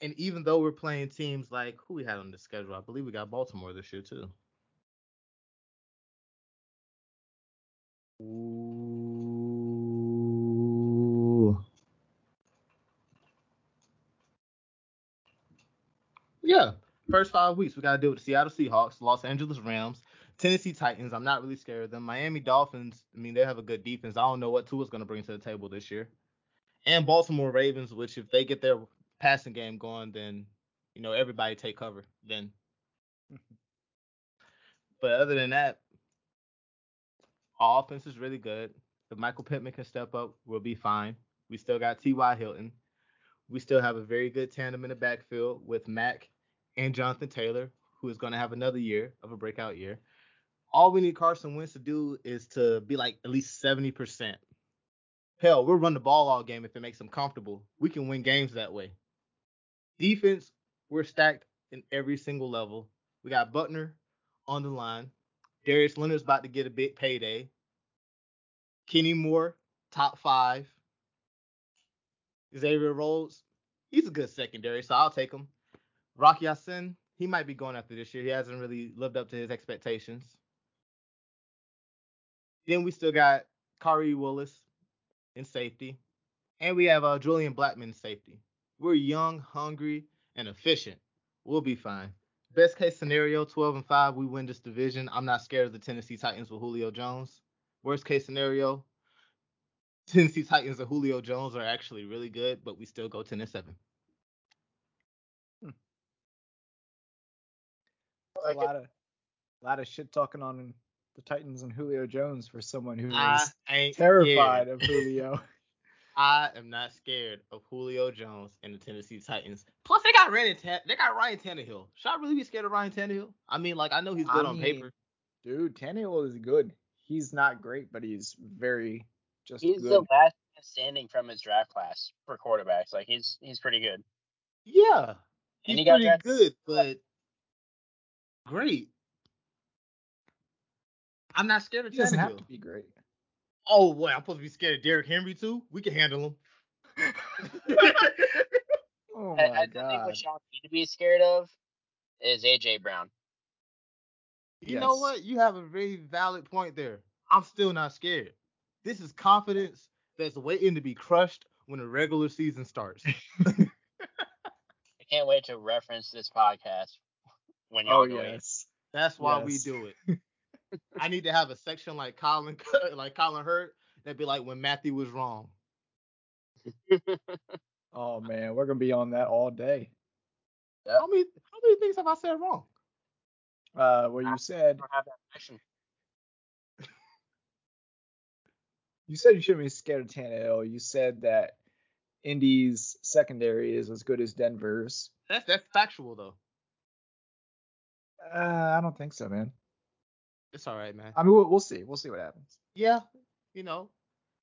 And even though we're playing teams like who we had on the schedule, I believe we got Baltimore this year, too. Yeah, first 5 weeks, we got to deal with the Seattle Seahawks, Los Angeles Rams, Tennessee Titans. I'm not really scared of them. Miami Dolphins, I mean, they have a good defense. I don't know what Tua's going to bring to the table this year. And Baltimore Ravens, which if they get their passing game going, then, you know, everybody take cover then. But other than that, our offense is really good. If Michael Pittman can step up, we'll be fine. We still got T.Y. Hilton. We still have a very good tandem in the backfield with Mack and Jonathan Taylor, who is going to have another year of a breakout year. All we need Carson Wentz to do is to be like at least 70%. Hell, we'll run the ball all game if it makes them comfortable. We can win games that way. Defense, we're stacked in every single level. We got Butner on the line. Darius Leonard's about to get a big payday. Kenny Moore, top five. Xavier Rhodes, he's a good secondary, so I'll take him. Rocky Sin, he might be going after this year. He hasn't really lived up to his expectations. Then we still got Kari Willis in safety. And we have Julian Blackman in safety. We're young, hungry, and efficient. We'll be fine. Best case scenario, 12-5, we win this division. I'm not scared of the Tennessee Titans with Julio Jones. Worst case scenario, Tennessee Titans and Julio Jones are actually really good, but we still go 10-7. A lot of shit talking on the Titans and Julio Jones for someone who is terrified of Julio. I am not scared of Julio Jones and the Tennessee Titans. Plus, they got Ryan Tannehill. Should I really be scared of Ryan Tannehill? I mean, like, I know he's good on paper. Dude, Tannehill is good. He's not great, but he's very just good. He's the last standing from his draft class for quarterbacks. Like, he's pretty good. Yeah, he's pretty good, but great. I'm not scared of Tannehill. He doesn't have to be great. Oh, boy, I'm supposed to be scared of Derrick Henry, too? We can handle him. Oh, my God. I think what y'all need to be scared of is A.J. Brown. You know what? You have a very valid point there. I'm still not scared. This is confidence that's waiting to be crushed when the regular season starts. I can't wait to reference this podcast when y'all do it. That's why we do it. I need to have a section like Colin Hurt that'd be like when Matthew was wrong. Oh man, we're gonna be on that all day. Yep. How many things have I said wrong? You said don't have that section. You said you shouldn't be scared of Tannehill. You said that Indy's secondary is as good as Denver's. That's factual though. I don't think so, man. It's all right, man. I mean, we'll see. We'll see what happens. Yeah, you know,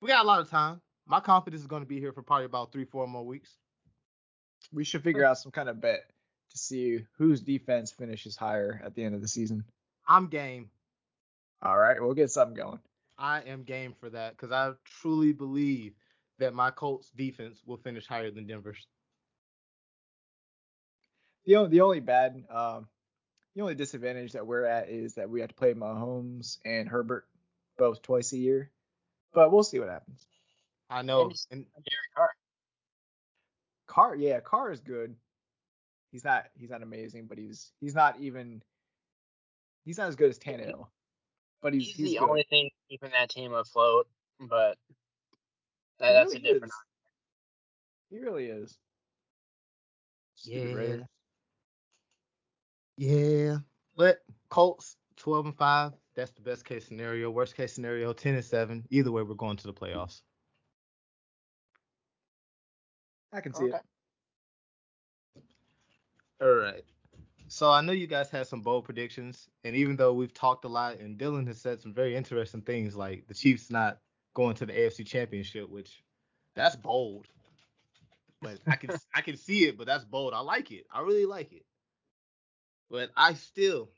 we got a lot of time. My confidence is going to be here for probably about 3-4 more weeks. We should figure out some kind of bet to see whose defense finishes higher at the end of the season. I'm game. All right, we'll get something going. I am game for that because I truly believe that my Colts defense will finish higher than Denver's. The only disadvantage that we're at is that we have to play Mahomes and Herbert both twice a year, but we'll see what happens. I know. And Derek Carr. Carr is good. He's not amazing, but he's not as good as Tannehill. But he's the good. Only thing keeping that team afloat. But that's really a different. He really is. Stupid Raiders. Yeah, but Colts 12-5. That's the best case scenario. Worst case scenario, 10-7. Either way, we're going to the playoffs. I can see it. All right. So I know you guys had some bold predictions, and even though we've talked a lot, and Dylan has said some very interesting things, like the Chiefs not going to the AFC Championship, which that's bold. But I can see it, but that's bold. I like it. I really like it. But I still,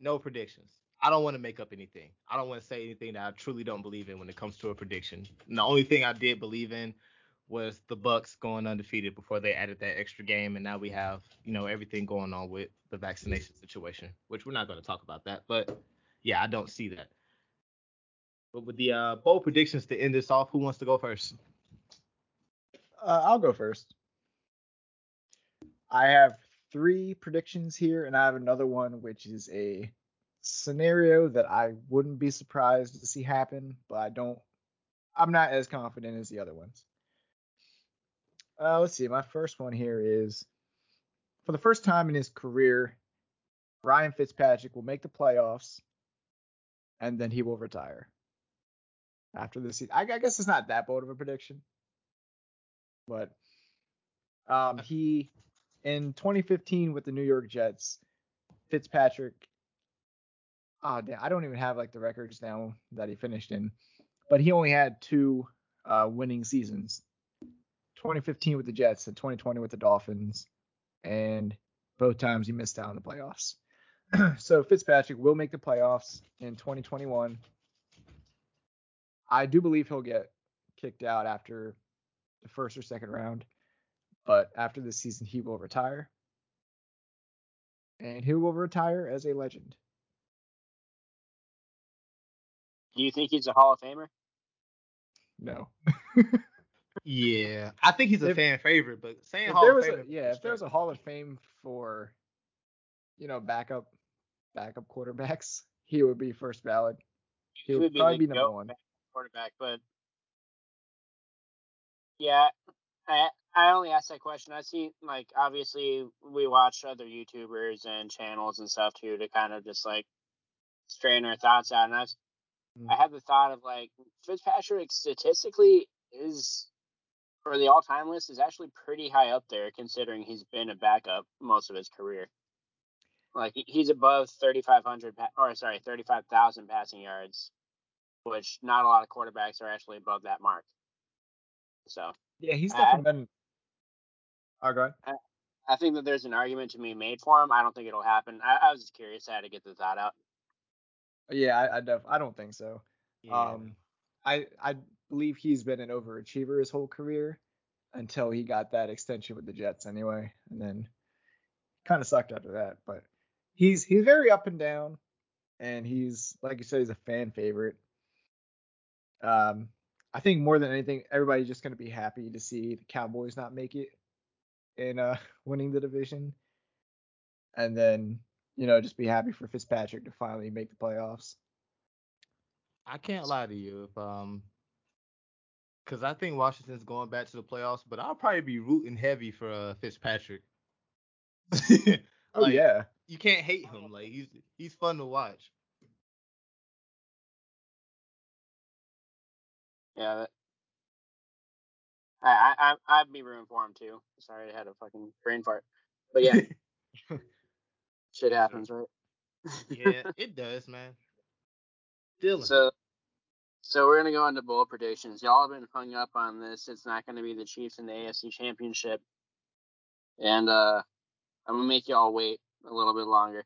no predictions. I don't want to make up anything. I don't want to say anything that I truly don't believe in when it comes to a prediction. And the only thing I did believe in was the Bucks going undefeated before they added that extra game. And now we have, you know, everything going on with the vaccination situation, which we're not going to talk about that. But, yeah, I don't see that. But with the bold predictions to end this off, who wants to go first? I'll go first. I have 3 predictions here, and I have another one, which is a scenario that I wouldn't be surprised to see happen, but I'm not as confident as the other ones. Let's see. My first one here is, for the first time in his career, Ryan Fitzpatrick will make the playoffs, and then he will retire after the season. I guess it's not that bold of a prediction, But he, in 2015 with the New York Jets, Fitzpatrick, I don't even have like the records now that he finished in, but he only had two winning seasons. 2015 with the Jets and 2020 with the Dolphins, and both times he missed out on the playoffs. So Fitzpatrick will make the playoffs in 2021. I do believe he'll get kicked out after the first or second round, but after this season he will retire. And he will retire as a legend. Do you think he's a Hall of Famer? No. Yeah, I think he's a fan favorite, but saying Hall of Fame. Yeah, if there's a Hall of Fame for, you know, backup quarterbacks, he would be first ballot. He would probably be number one quarterback. But yeah, I only asked that question. I see, like, obviously we watch other YouTubers and channels and stuff too to kind of just like strain our thoughts out. And I had the thought of like Fitzpatrick statistically is, for the all-time list, is actually pretty high up there considering he's been a backup most of his career. Like, he's above 35,000 passing yards, which not a lot of quarterbacks are actually above that mark. So yeah, he's definitely been. Oh, go ahead. I think that there's an argument to be made for him. I don't think it'll happen. I was just curious how to get the thought out. Yeah, I don't think so. Yeah. I believe he's been an overachiever his whole career until he got that extension with the Jets anyway, and then kind of sucked after that. But he's very up and down, and he's, like you said, he's a fan favorite. I think more than anything, everybody's just going to be happy to see the Cowboys not make it in winning the division, and then, you know, just be happy for Fitzpatrick to finally make the playoffs. I can't lie to you, if because I think Washington's going back to the playoffs, but I'll probably be rooting heavy for Fitzpatrick. Like, oh yeah, you can't hate him. Like, he's fun to watch. Yeah, I'd be rooting for him too. Sorry, I had a fucking brain fart. But yeah, shit happens, right? Yeah, it does, man. Dylan. So we're going to go into bold predictions. Y'all have been hung up on this. It's not going to be the Chiefs in the AFC Championship. And I'm going to make y'all wait a little bit longer.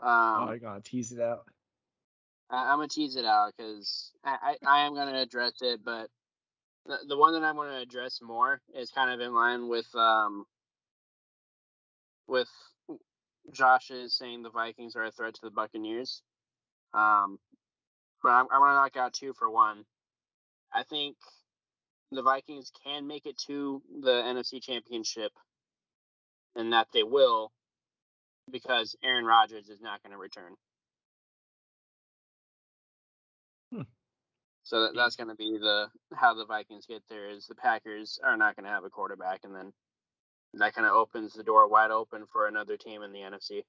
You're going to tease it out? I'm going to tease it out because I am going to address it. But the one that I'm going to address more is kind of in line with Josh's saying the Vikings are a threat to the Buccaneers. But I'm going to knock out two for one. I think the Vikings can make it to the NFC Championship, and that they will, because Aaron Rodgers is not going to return. So that's going to be how the Vikings get there, is the Packers are not going to have a quarterback, and then that kind of opens the door wide open for another team in the NFC.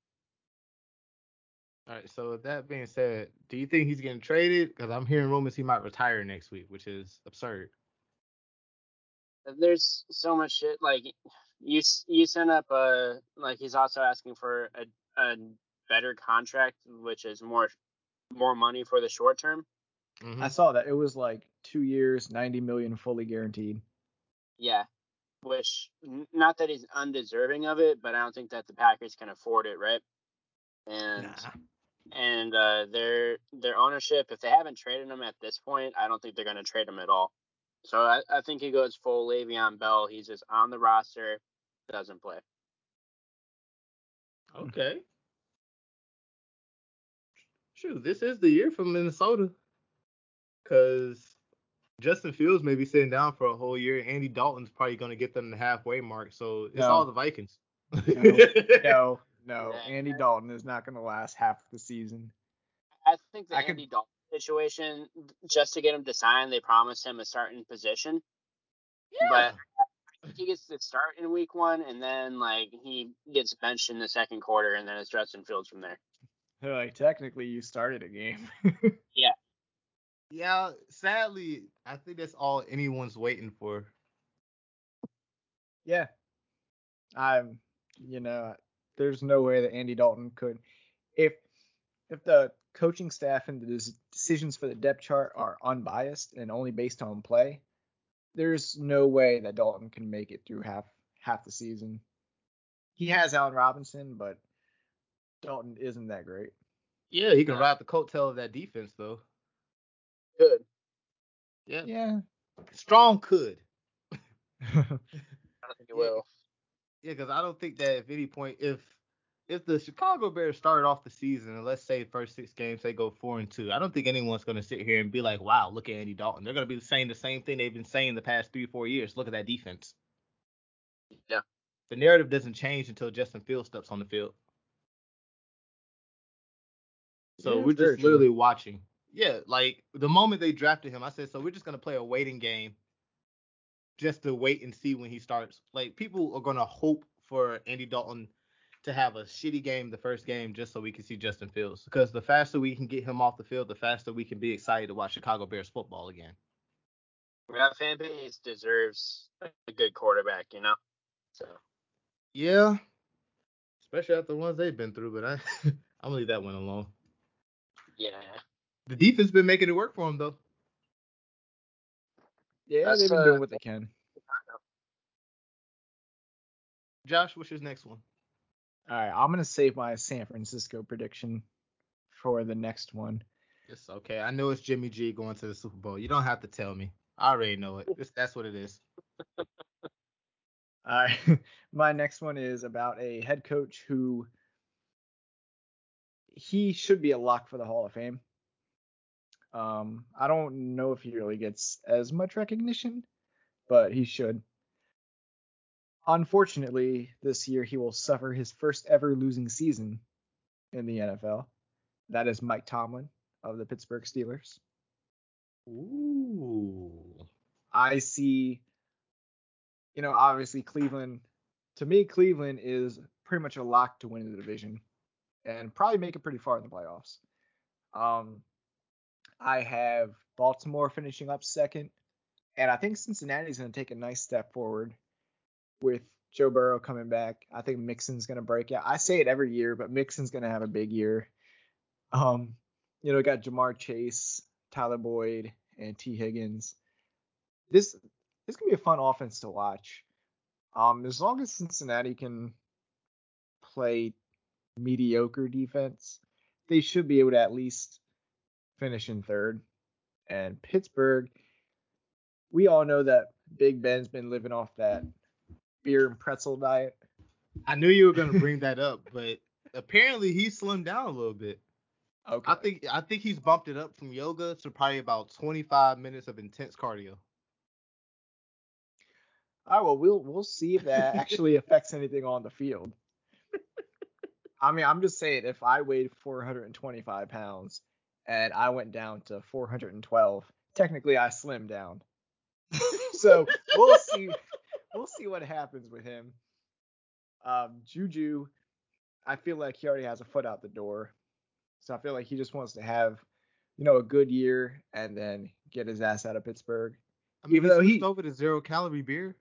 All right, so with that being said, do you think he's getting traded? Because I'm hearing rumors he might retire next week, which is absurd. There's so much shit. Like, you sent up he's also asking for a better contract, which is more money for the short term. Mm-hmm. I saw that. It was like 2 years, $90 million fully guaranteed. Yeah, which, not that he's undeserving of it, but I don't think that the Packers can afford it, right? And... nah. And their ownership, if they haven't traded him at this point, I don't think they're going to trade him at all. So I think he goes full Le'Veon Bell. He's just on the roster, doesn't play. Okay. Shoot, this is the year for Minnesota. Because Justin Fields may be sitting down for a whole year. Andy Dalton's probably going to get them the halfway mark. So it's all the Vikings. No. No, Andy Dalton is not going to last half the season. I think Andy Dalton situation, just to get him to sign, they promised him a starting position. Yeah. But I think he gets to start in week one, and then like he gets benched in the second quarter, and then it's Justin Fields from there. They're like, technically, you started a game. Yeah. Yeah, sadly, I think that's all anyone's waiting for. Yeah. There's no way that Andy Dalton could. If the coaching staff and the decisions for the depth chart are unbiased and only based on play, there's no way that Dalton can make it through half the season. He has Allen Robinson, but Dalton isn't that great. Yeah, he can ride the coattail of that defense, though. Good. Yeah. Yeah. Strong could. I don't think he will. Yeah, because I don't think that at any point, if the Chicago Bears started off the season, and let's say first six games they go 4-2, I don't think anyone's going to sit here and be like, wow, look at Andy Dalton. They're going to be saying the same thing they've been saying the past 3 or 4 years. Look at that defense. Yeah. The narrative doesn't change until Justin Fields steps on the field. So we're just literally watching. Yeah, like the moment they drafted him, I said, so we're just going to play a waiting game just to wait and see when he starts. Like, people are going to hope for Andy Dalton to have a shitty game the first game just so we can see Justin Fields. Because the faster we can get him off the field, the faster we can be excited to watch Chicago Bears football again. That fan base deserves a good quarterback, you know? So. Yeah. Especially after the ones they've been through, but I'm going to leave that one alone. Yeah. The defense been making it work for them, though. Yeah, they've been doing what they can. Josh, what's your next one? All right, I'm going to save my San Francisco prediction for the next one. It's okay. I know it's Jimmy G going to the Super Bowl. You don't have to tell me. I already know it. That's what it is. All right. My next one is about a head coach who he should be a lock for the Hall of Fame. I don't know if he really gets as much recognition, but he should. Unfortunately, this year he will suffer his first ever losing season in the NFL. That is Mike Tomlin of the Pittsburgh Steelers. Ooh. I see, obviously Cleveland. To me, Cleveland is pretty much a lock to win the division and probably make it pretty far in the playoffs. I have Baltimore finishing up second, and I think Cincinnati's going to take a nice step forward with Joe Burrow coming back. I think Mixon's going to break out. I say it every year, but Mixon's going to have a big year. Got Jamar Chase, Tyler Boyd, and T. Higgins. This can be a fun offense to watch. As long as Cincinnati can play mediocre defense, they should be able to at least finish in third. And Pittsburgh, we all know that Big Ben's been living off that beer and pretzel diet. I knew you were going to bring that up, but apparently he slimmed down a little bit. Okay. I think he's bumped it up from yoga to probably about 25 minutes of intense cardio. All right, well, we'll see if that actually affects anything on the field. I mean, I'm just saying, if I weighed 425 pounds, and I went down to 412. Technically, I slimmed down. So we'll see. We'll see what happens with him. Juju, I feel like he already has a foot out the door. So I feel like he just wants to have, a good year and then get his ass out of Pittsburgh. I mean, even though he's over to zero calorie beer.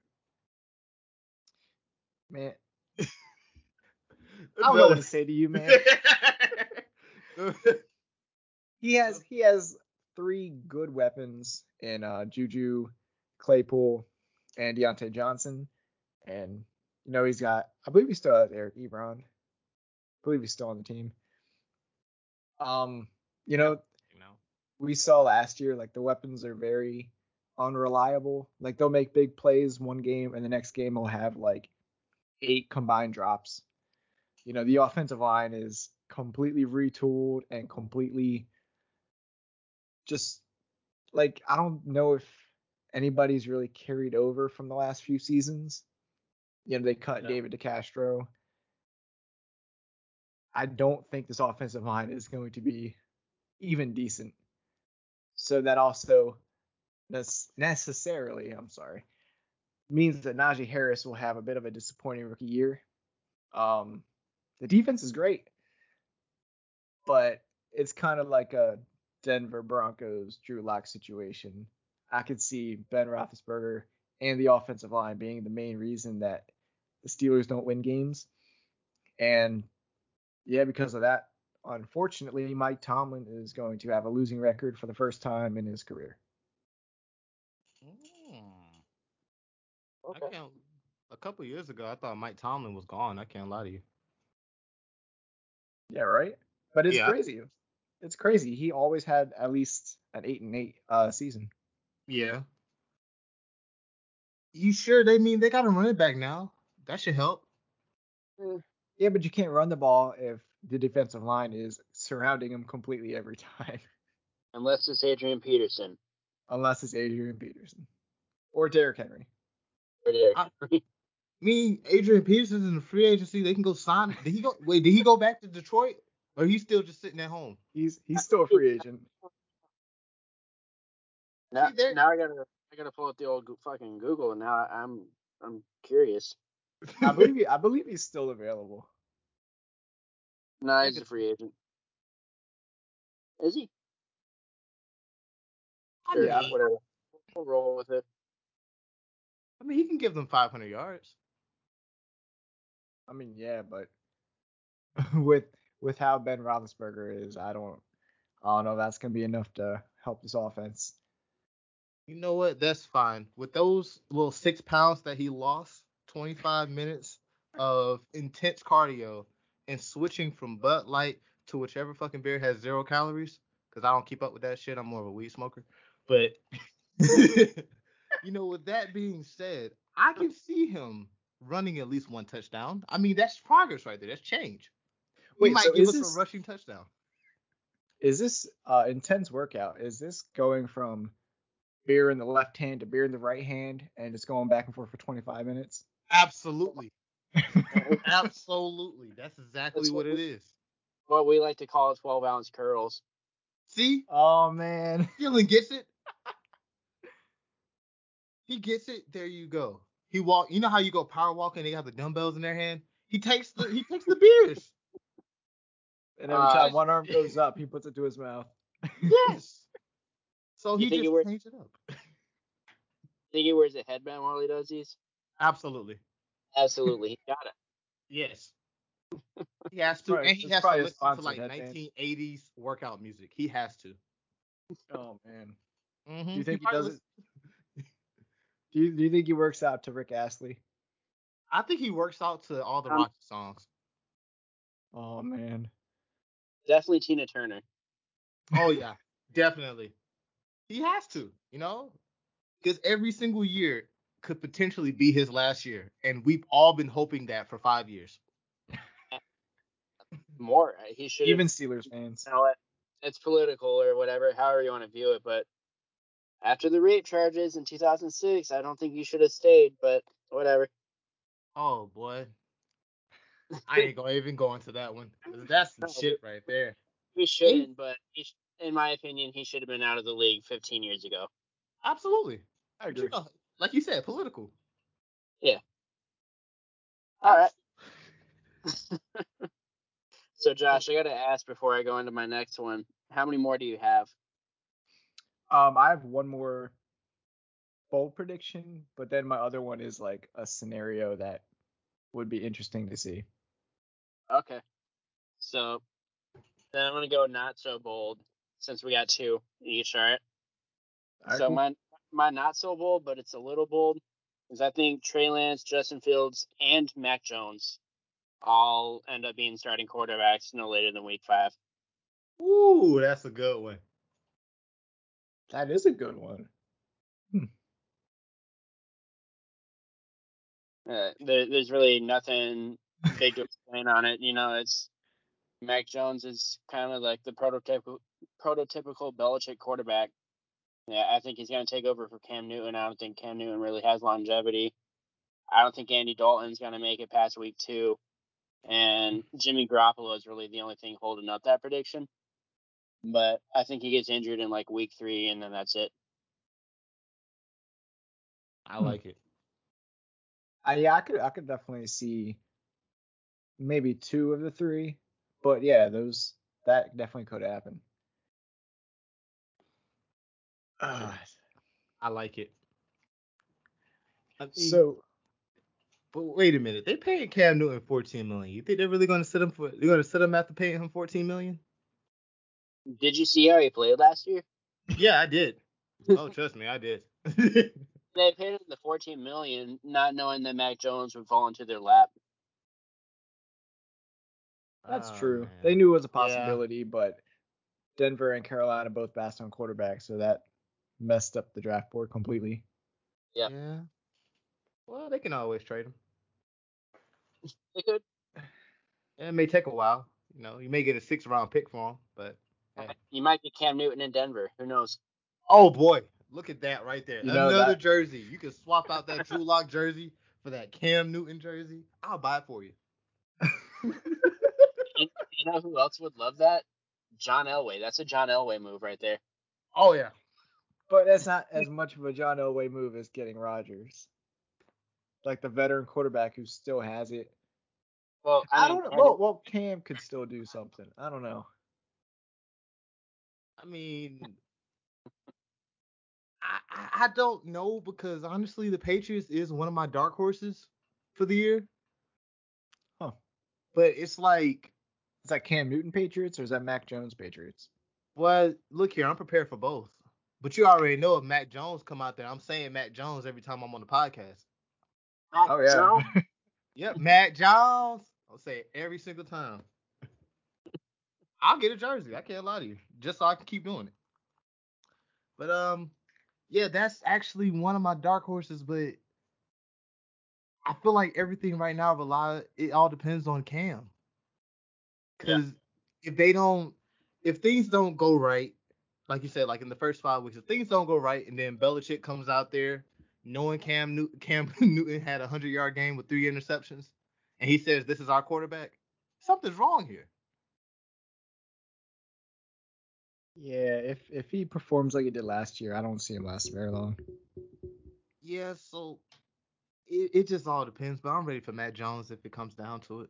Man, I don't know what to say to you, man. He has three good weapons in Juju, Claypool, and Deontay Johnson. And, he's got – I believe he's still out there, Eric Ebron. I believe he's still on the team. We saw last year, like, the weapons are very unreliable. Like, they'll make big plays one game, and the next game will have, like, 8 combined drops. The offensive line is completely retooled and completely – just, like, I don't know if anybody's really carried over from the last few seasons. They cut David DeCastro. I don't think this offensive line is going to be even decent. So that also means that Najee Harris will have a bit of a disappointing rookie year. The defense is great, but it's kind of like a Denver Broncos, Drew Lock situation. I could see Ben Roethlisberger and the offensive line being the main reason that the Steelers don't win games. And yeah, because of that, unfortunately, Mike Tomlin is going to have a losing record for the first time in his career. Okay. A couple years ago, I thought Mike Tomlin was gone. I can't lie to you. Yeah, right? But it's crazy. It's crazy. He always had at least an 8-8 season. Yeah. You sure they mean they got to run it back now? That should help. Yeah, but you can't run the ball if the defensive line is surrounding him completely every time. Unless it's Adrian Peterson. Unless it's Adrian Peterson. Or Derrick Henry. Or Derrick Henry. Me, Adrian Peterson's in the free agency. They can go sign him. Did he go back to Detroit? Or he's still just sitting at home? He's still a free agent. Now I gotta pull up the old fucking Google, and now I'm curious. I believe he's still available. No, he's a free agent. Is he? Yeah, whatever. We'll roll with it. I mean, he can give them 500 yards. I mean, yeah, but with how Ben Roethlisberger is, I don't know if that's gonna be enough to help this offense. You know what? That's fine. With those little 6 pounds that he lost, 25 minutes of intense cardio and switching from Bud Light to whichever fucking beer has 0 calories, because I don't keep up with that shit. I'm more of a weed smoker. But, you know, with that being said, I can see him running at least one touchdown. I mean, that's progress right there. That's change. Wait, might give us a rushing touchdown. Is this intense workout? Is this going from beer in the left hand to beer in the right hand and just going back and forth for 25 minutes? Absolutely. Absolutely. That's exactly what it is. What we like to call 12-ounce curls. See? Oh, man. Dylan gets it. He gets it. There you go. He walk. You know how you go power walking? They have the dumbbells in their hand. He takes the beers. And every time one arm goes up, he puts it to his mouth. Yes. So he just changed it up. Think he wears a headband while he does these? Absolutely. He got it. Yes. He has to. And he has to listen to like 1980s workout music. He has to. Oh, man. Mm-hmm. Do you think he does it? Do you think he works out to Rick Astley? I think he works out to all the Rocky songs. Oh, man. Definitely Tina Turner. Oh, yeah. Definitely. He has to, you know? Because every single year could potentially be his last year. And we've all been hoping that for 5 years. More. He should. Even Steelers fans. It's political or whatever, however you want to view it. But after the rape charges in 2006, I don't think you should have stayed, but whatever. Oh, boy. I ain't gonna even go into that one. That's some shit right there. He shouldn't, but in my opinion, he should have been out of the league 15 years ago. Absolutely. I agree. Like you said, political. Yeah. All right. So, Josh, I got to ask before I go into my next one, how many more do you have? I have one more bold prediction, but then my other one is like a scenario that would be interesting to see. Okay. So then I'm going to go not so bold since we got two each, all right? So my not so bold, but it's a little bold, is I think Trey Lance, Justin Fields, and Mac Jones all end up being starting quarterbacks no later than week 5. Ooh, that's a good one. That is a good one. There's really nothing big to explain on it. You know, it's Mac Jones is kind of like the prototypical Belichick quarterback. Yeah, I think he's going to take over for Cam Newton. I don't think Cam Newton really has longevity. I don't think Andy Dalton's going to make it past week 2. And Jimmy Garoppolo is really the only thing holding up that prediction. But I think he gets injured in like week 3, and then that's it. I like it. I could definitely see maybe 2 of the 3, but yeah, that definitely could happen. I like it. I mean, so, but wait a minute, they paid Cam Newton $14 million. You think they're really going to sit him for? They're going to sit him after paying him $14 million? Did you see how he played last year? Yeah, I did. Oh, trust me, I did. They paid him the $14 million, not knowing that Mac Jones would fall into their lap. That's true. Man. They knew it was a possibility, but Denver and Carolina both passed on quarterbacks, so that messed up the draft board completely. Yeah. Yeah. Well, they can always trade him. They could. It may take a while. You know, you may get a 6th round pick for him, but yeah. You might get Cam Newton in Denver. Who knows? Oh boy, look at that right there! You another jersey. You can swap out that Drew Lock jersey for that Cam Newton jersey. I'll buy it for you. You know who else would love that? John Elway. That's a John Elway move right there. Oh yeah, but that's not as much of a John Elway move as getting Rodgers, like the veteran quarterback who still has it. Well, I mean, I don't know. Well, Cam could still do something. I don't know. I mean, I don't know, because honestly, the Patriots is one of my dark horses for the year. Huh. But it's like, is that Cam Newton Patriots or is that Mac Jones Patriots? Well, look here, I'm prepared for both. But you already know if Mac Jones come out there, I'm saying Mac Jones every time I'm on the podcast. Mac Jones? Yep, Mac Jones. I'll say it every single time. I'll get a jersey. I can't lie to you. Just so I can keep doing it. But, yeah, that's actually one of my dark horses, but I feel like everything right now it all depends on Cam. Because if things don't go right, like you said, like in the first 5 weeks, if things don't go right and then Belichick comes out there knowing Cam Newton had a 100-yard game with 3 interceptions, and he says, this is our quarterback, something's wrong here. Yeah, if he performs like he did last year, I don't see him last very long. Yeah, so it just all depends, but I'm ready for Matt Jones if it comes down to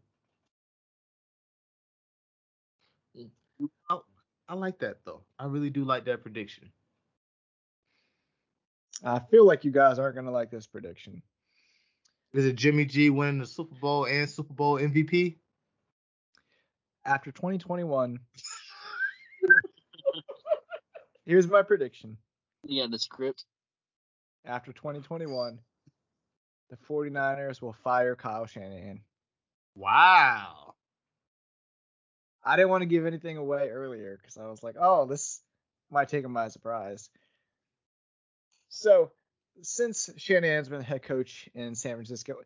it. I like that, though. I really do like that prediction. I feel like you guys aren't going to like this prediction. Is it Jimmy G winning the Super Bowl and Super Bowl MVP? After 2021... Here's my prediction. You got the script. After 2021, the 49ers will fire Kyle Shanahan. Wow. I didn't want to give anything away earlier because I was like, oh, this might take him by surprise. So, since Shanahan's been the head coach in San Francisco,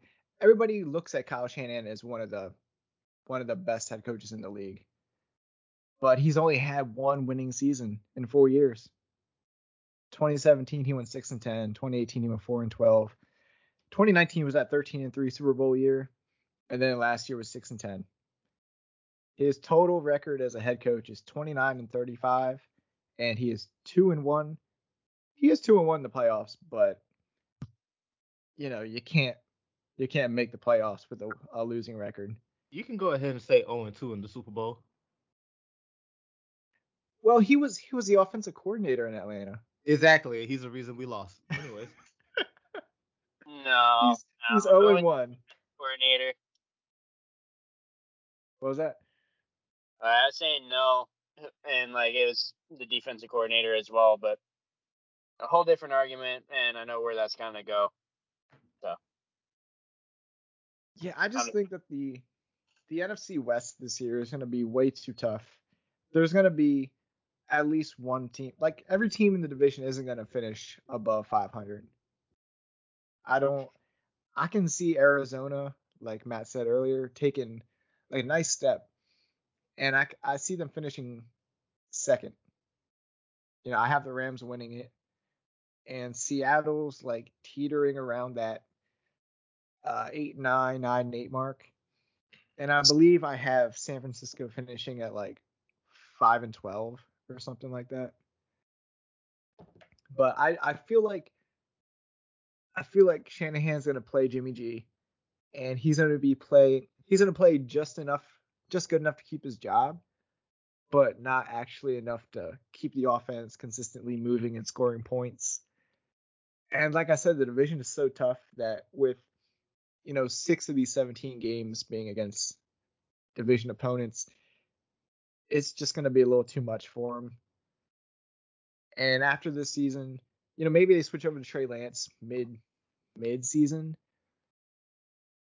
everybody looks at Kyle Shanahan as one of the best head coaches in the league. But he's only had one winning season in 4 years. 2017, he went 6-10. 2018, he went 4-12. 2019 was that 13-3 Super Bowl year. And then last year was 6-10. His total record as a head coach is 29-35. And he is 2-1. He is 2-1 in the playoffs, but you know, you can't make the playoffs with a losing record. You can go ahead and say 0-2 in the Super Bowl. Well, he was the offensive coordinator in Atlanta. Exactly. He's the reason we lost. Anyways. No. He's 0-1. Coordinator. What was that? I was saying no. And, like, it was the defensive coordinator as well. But a whole different argument. And I know where that's going to go. So. Yeah, I just think that the NFC West this year is going to be way too tough. There's going to be at least one team. Like, every team in the division isn't going to finish above 500. I can see Arizona, like Matt said earlier, taking like a nice step. And I see them finishing second. You know, I have the Rams winning it. And Seattle's, like, teetering around that 8-8 mark. And I believe I have San Francisco finishing at, like, 5-12 or something like that. But I feel like Shanahan's gonna play Jimmy G, and he's gonna play just good enough to keep his job, but not actually enough to keep the offense consistently moving and scoring points. And like I said, the division is so tough that with, you know, 6 of these 17 games being against division opponents, it's just going to be a little too much for them. And after this season, you know, maybe they switch over to Trey Lance mid-season.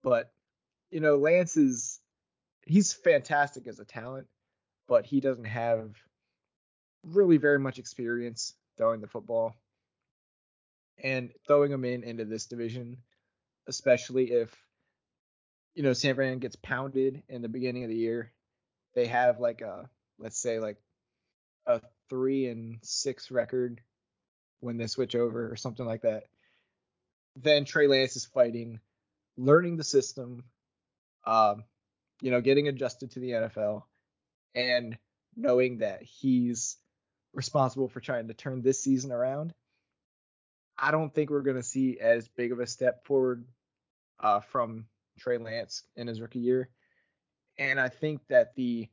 But, you know, Lance is – he's fantastic as a talent, but he doesn't have really very much experience throwing the football. And throwing him into this division, especially if, you know, San Fran gets pounded in the beginning of the year, they have like a, let's say like a 3-6 record when they switch over or something like that. Then Trey Lance is fighting, learning the system, you know, getting adjusted to the NFL and knowing that he's responsible for trying to turn this season around. I don't think we're going to see as big of a step forward from Trey Lance in his rookie year. And I think that the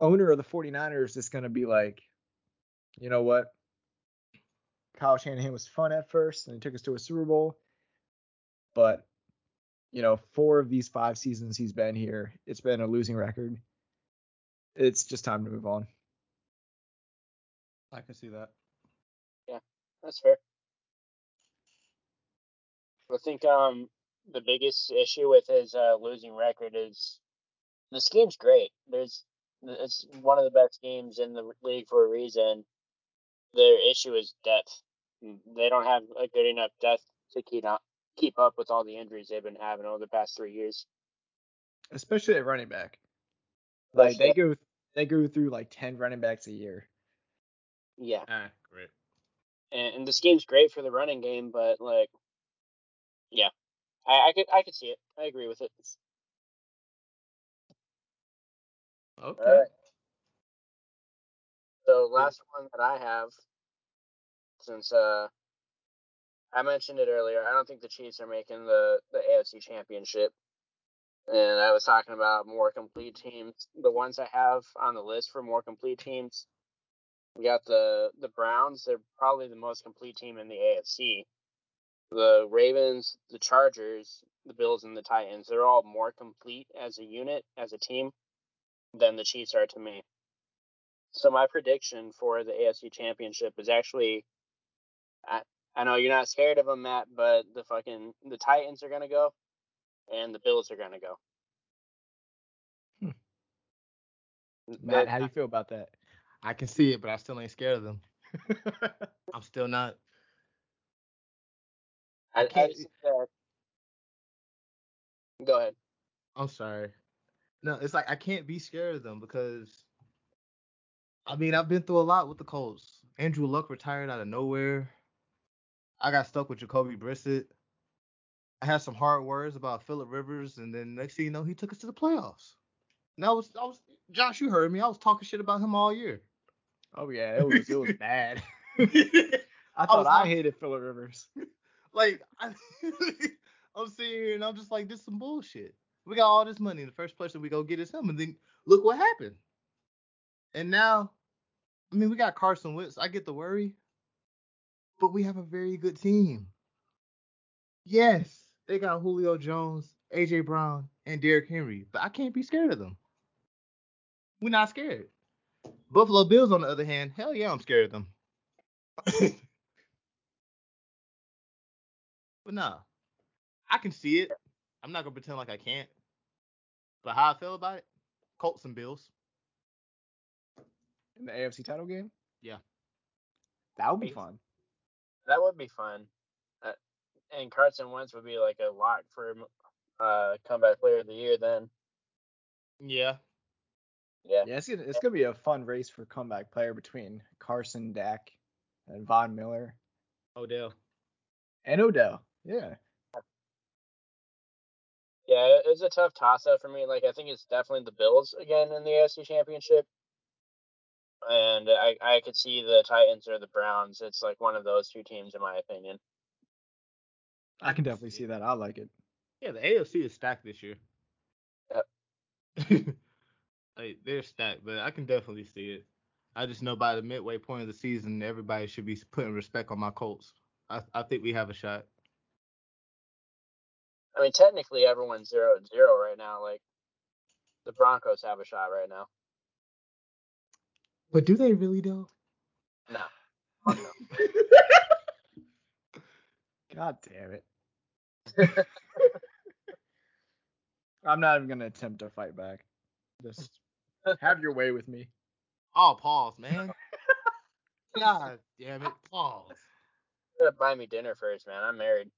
owner of the 49ers is going to be like, you know what? Kyle Shanahan was fun at first and he took us to a Super Bowl. But, you know, 4 of these 5 seasons he's been here, it's been a losing record. It's just time to move on. I can see that. Yeah, that's fair. I think the biggest issue with his losing record is the scheme's great. It's one of the best games in the league for a reason. Their issue is depth. They don't have a good enough depth to keep up with all the injuries they've been having over the past 3 years, especially at running back. Like they go through like 10 running backs a year. Yeah. Great. And the scheme's great for the running game, but like. Yeah, I could see it. I agree with it. Okay. All right. So last one that I have, since I mentioned it earlier, I don't think the Chiefs are making the AFC Championship. And I was talking about more complete teams. The ones I have on the list for more complete teams, we got the Browns. They're probably the most complete team in the AFC. The Ravens, the Chargers, the Bills, and the Titans, they're all more complete as a unit, as a team, than the Chiefs are to me. So my prediction for the AFC Championship is actually, I know you're not scared of them, Matt, but the Titans are going to go, and the Bills are going to go. Matt, how do you feel about that? I can see it, but I still ain't scared of them. I'm still not. I just, go ahead. I'm sorry. No, it's like I can't be scared of them because, I mean, I've been through a lot with the Colts. Andrew Luck retired out of nowhere. I got stuck with Jacoby Brissett. I had some hard words about Phillip Rivers, and then next thing you know, he took us to the playoffs. And I was Josh, you heard me. I was talking shit about him all year. Oh, yeah. It was bad. I thought I hated Phillip Rivers. Like, I'm sitting here and I'm just like, this is some bullshit. We got all this money. The first person we go get is him. And then look what happened. And now, I mean, we got Carson Wentz. I get the worry. But we have a very good team. Yes, they got Julio Jones, A.J. Brown, and Derrick Henry. But I can't be scared of them. We're not scared. Buffalo Bills, on the other hand, hell yeah, I'm scared of them. But nah, I can see it. I'm not going to pretend like I can't. But how I feel about it, Colts and Bills. In the AFC title game? Yeah. That would be fun. That would be fun. And Carson Wentz would be like a lock for comeback player of the year then. Yeah. Yeah, it's going to be a fun race for comeback player between Carson, Dak, and Von Miller. Odell. And Odell, yeah. Yeah, it was a tough toss-up for me. Like, I think it's definitely the Bills again in the AFC Championship. And I could see the Titans or the Browns. It's like one of those two teams, in my opinion. I can definitely see that. I like it. Yeah, the AFC is stacked this year. Yep. Like, they're stacked, but I can definitely see it. I just know by the midway point of the season, everybody should be putting respect on my Colts. I think we have a shot. I mean, technically, everyone's 0-0 right now. Like, the Broncos have a shot right now. But do they really, though? No. Oh, no. God damn it. I'm not even going to attempt to fight back. Just have your way with me. Oh, pause, man. God damn it, pause. You gotta buy me dinner first, man. I'm married.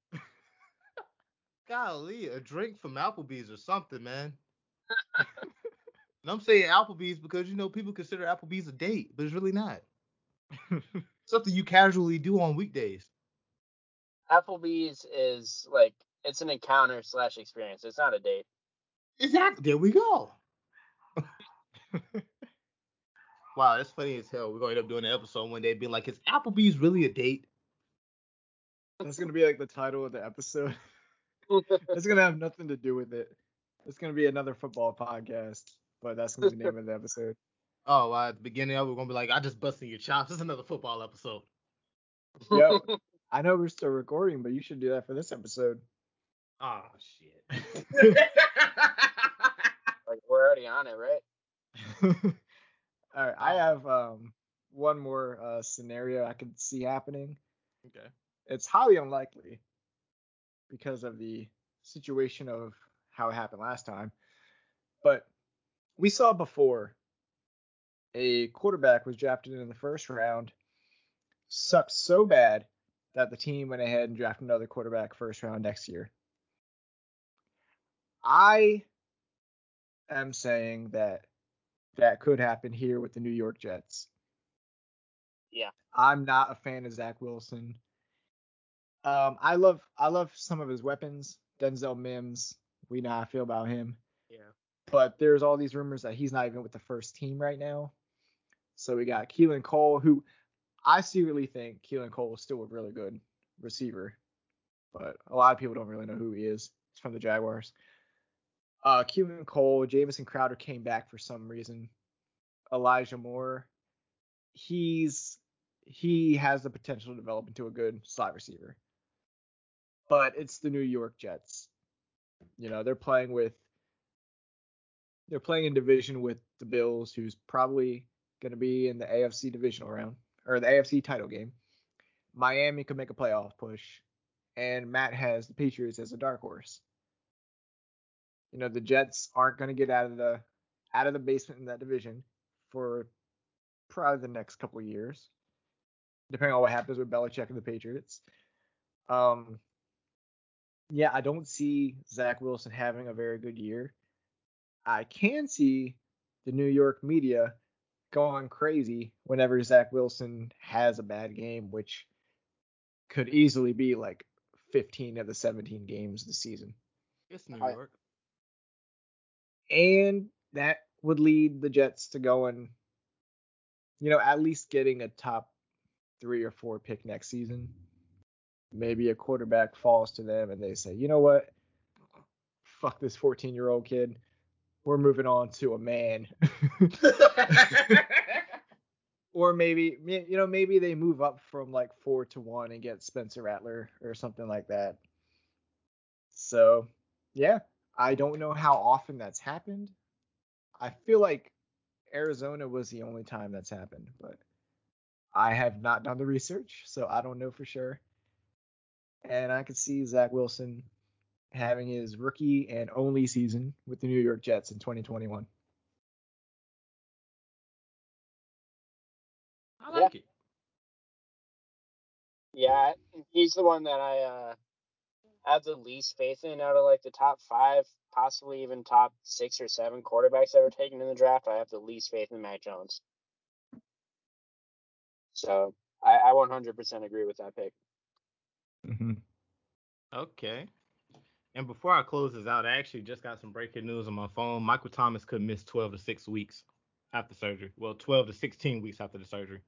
Golly, a drink from Applebee's or something, man. And I'm saying Applebee's because, you know, people consider Applebee's a date, but it's really not. Something you casually do on weekdays. Applebee's is, like, it's an encounter/experience. It's not a date. Exactly. There we go. Wow, that's funny as hell. We're going to end up doing an episode one day being like, is Applebee's really a date? That's going to be, like, the title of the episode. It's going to have nothing to do with it. It's going to be another football podcast, but that's going to be the name of the episode. Oh, at the beginning of it, we're going to be like, I just busted your chops. It's another football episode. Yo, I know we're still recording, but you should do that for this episode. Oh, shit. Like, we're already on it, right? All right, I have one more scenario I could see happening. Okay. It's highly unlikely because of the situation of how it happened last time. But we saw before a quarterback was drafted in the first round, sucked so bad that the team went ahead and drafted another quarterback first round next year. I am saying that could happen here with the New York Jets. Yeah. I'm not a fan of Zach Wilson. I love some of his weapons. Denzel Mims, we know how I feel about him. Yeah. But there's all these rumors that he's not even with the first team right now. So we got Keelan Cole, who I secretly think Keelan Cole is still a really good receiver. But a lot of people don't really know who he is. It's from the Jaguars. Keelan Cole, Jamison Crowder came back for some reason. Elijah Moore, he has the potential to develop into a good slot receiver. But it's the New York Jets. You know, they're playing in division with the Bills, who's probably going to be in the AFC divisional round or the AFC title game. Miami could make a playoff push, and Matt has the Patriots as a dark horse. You know, the Jets aren't going to get out of the basement in that division for probably the next couple of years, depending on what happens with Belichick and the Patriots. Yeah, I don't see Zach Wilson having a very good year. I can see the New York media going crazy whenever Zach Wilson has a bad game, which could easily be like 15 of the 17 games this season. It's New York. And that would lead the Jets to going, you know, at least getting a top 3 or 4 pick next season. Maybe a quarterback falls to them and they say, you know what? Fuck this 14-year-old kid. We're moving on to a man. Or maybe, you know, maybe they move up from like 4-1 and get Spencer Rattler or something like that. So, yeah. I don't know how often that's happened. I feel like Arizona was the only time that's happened, but I have not done the research, so I don't know for sure. And I could see Zach Wilson having his rookie and only season with the New York Jets in 2021. I like it. Yeah, he's the one that I have the least faith in out of like the top 5, possibly even top 6 or 7 quarterbacks that were taken in the draft. I have the least faith in Mac Jones. So I 100% agree with that pick. Mm-hmm. Okay. And before I close this out, I actually just got some breaking news on my phone. Michael Thomas could miss 12 to 6 weeks after surgery. Well, 12 to 16 weeks after the surgery.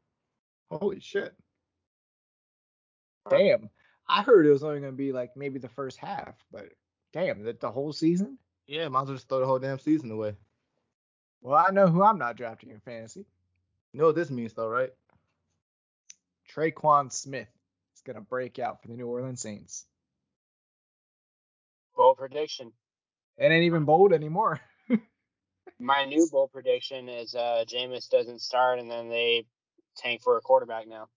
Holy shit. Damn. I heard it was only going to be, like, maybe the first half, but damn, the whole season? Yeah, might as well just throw the whole damn season away. Well, I know who I'm not drafting in fantasy. You know what this means, though, right? Traquan Smith. It's going to break out for the New Orleans Saints. Bold prediction. It ain't even bold anymore. My new bold prediction is Jameis doesn't start, and then they tank for a quarterback now.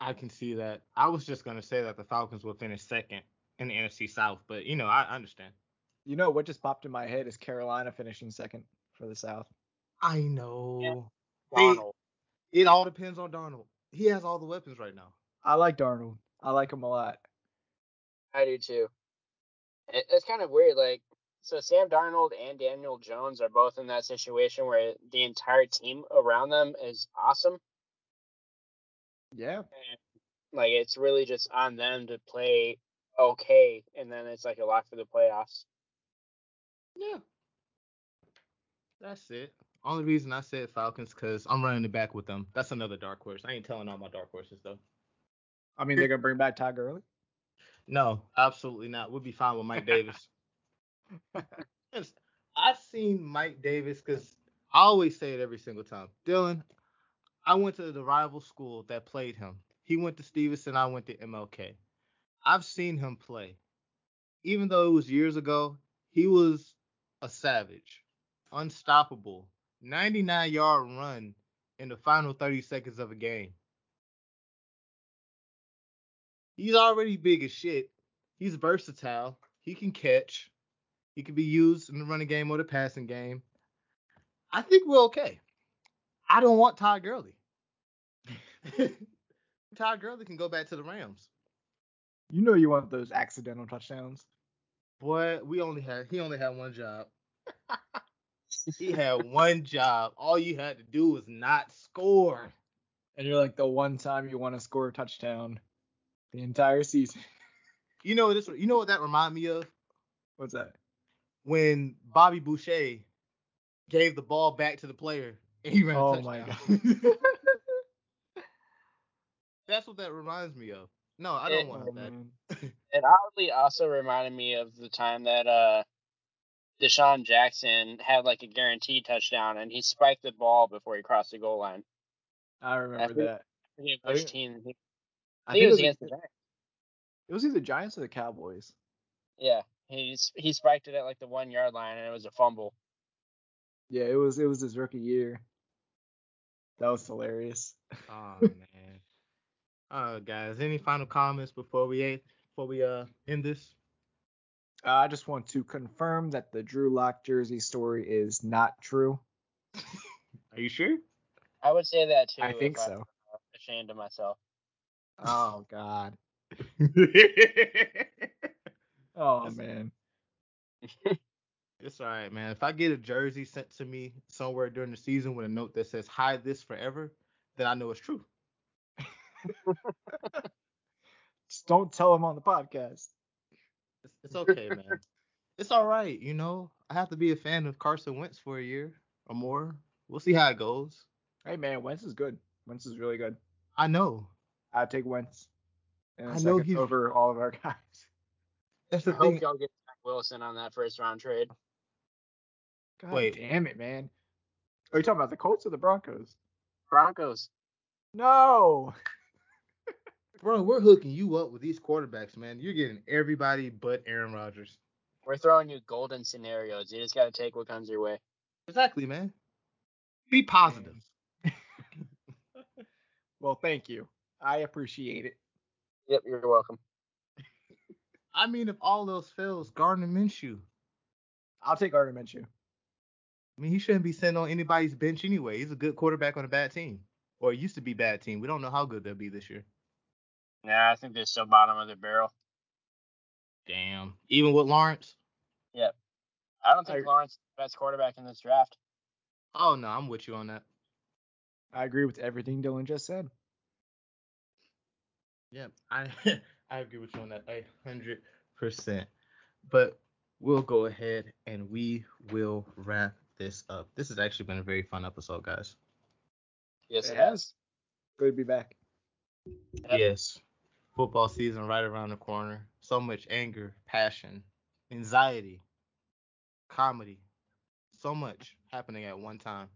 I can see that. I was just going to say that the Falcons will finish second in the NFC South, but, you know, I understand. You know, what just popped in my head is Carolina finishing second for the South. I know. Yeah. Darnold. It all depends on Darnold. He has all the weapons right now. I like Darnold. I like him a lot. I do, too. It's kind of weird. Like, so Sam Darnold and Daniel Jones are both in that situation where the entire team around them is awesome. Yeah. And, like, it's really just on them to play okay, and then it's like a lock for the playoffs. Yeah. That's it. Only reason I said Falcons because I'm running it back with them. That's another dark horse. I ain't telling all my dark horses, though. I mean, they're going to bring back Todd Gurley? No, absolutely not. We'll be fine with Mike Davis. I've seen Mike Davis because I always say it every single time. Dylan, I went to the rival school that played him. He went to Stevenson. I went to MLK. I've seen him play. Even though it was years ago, he was a savage, unstoppable. 99-yard run in the final 30 seconds of a game. He's already big as shit. He's versatile. He can catch. He can be used in the running game or the passing game. I think we're okay. I don't want Todd Gurley. Todd Gurley can go back to the Rams. You know you want those accidental touchdowns. Boy, he only had one job. He had one job. All you had to do was not score. And you're like the one time you want to score a touchdown the entire season. You know what that reminded me of? What's that? When Bobby Boucher gave the ball back to the player and he ran a touchdown. Oh, my God. That's what that reminds me of. No, I don't want that. It oddly also reminded me of the time that Deshaun Jackson had like a guaranteed touchdown, and he spiked the ball before he crossed the goal line. I remember that. I think it was against the Giants. It was either Giants or the Cowboys. Yeah, he spiked it at like the 1 yard line, and it was a fumble. Yeah, it was his rookie year. That was hilarious. Oh man. Guys, any final comments before we end this? I just want to confirm that the Drew Lock jersey story is not true. Are you sure? I would say that too. I think so. I'm ashamed of myself. Oh God. Oh man. It's all right, man. If I get a jersey sent to me somewhere during the season with a note that says "hide this forever," then I know it's true. Just don't tell them on the podcast. It's okay, man. It's all right, you know. I have to be a fan of Carson Wentz for a year or more. We'll see how it goes. Hey, man, Wentz is good. Wentz is really good. I know. I take Wentz. And I know he's over all of our guys. That's the thing. I hope y'all get Zach Wilson on that first round trade. God Wait. Damn it, man. Are you talking about the Colts or the Broncos? Broncos. No. Bro, we're hooking you up with these quarterbacks, man. You're getting everybody but Aaron Rodgers. We're throwing you golden scenarios. You just got to take what comes your way. Exactly, man. Be positive. Well, thank you. I appreciate it. Yep, you're welcome. I mean, if all else fails, Gardner Minshew. I'll take Gardner Minshew. I mean, he shouldn't be sitting on anybody's bench anyway. He's a good quarterback on a bad team. Or it used to be bad team. We don't know how good they'll be this year. Yeah, I think they're still bottom of the barrel. Damn. Even with Lawrence? Yep. I don't think Lawrence is the best quarterback in this draft. Oh, no, I'm with you on that. I agree with everything Dylan just said. Yep, I agree with you on that 100%. But we'll go ahead and we will wrap this up. This has actually been a very fun episode, guys. Yes, it has. Good to be back. Yes. Football season right around the corner. So much anger, passion, anxiety, comedy. So much happening at one time.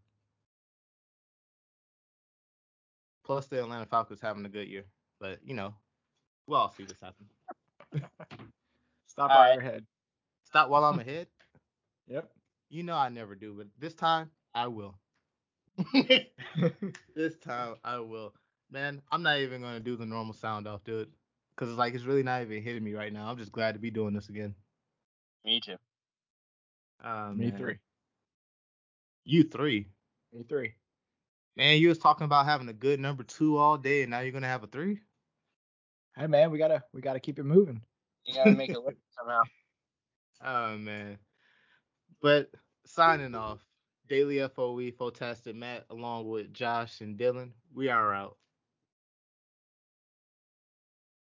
Plus, the Atlanta Falcons having a good year. But, you know, we'll all see this happen. Stop all while you're ahead. Stop while I'm ahead? Yep. You know I never do, but this time, I will. This time, I will. Man, I'm not even going to do the normal sound off, dude. Because it's like, it's really not even hitting me right now. I'm just glad to be doing this again. Me too. Me three. You three. Me three. Man, you was talking about having a good number two all day, and now you're gonna have a three? Hey man, we gotta keep it moving. You gotta make it work somehow. Oh man. But signing off, Daily FOE Fotastic Matt, along with Josh and Dylan, we are out.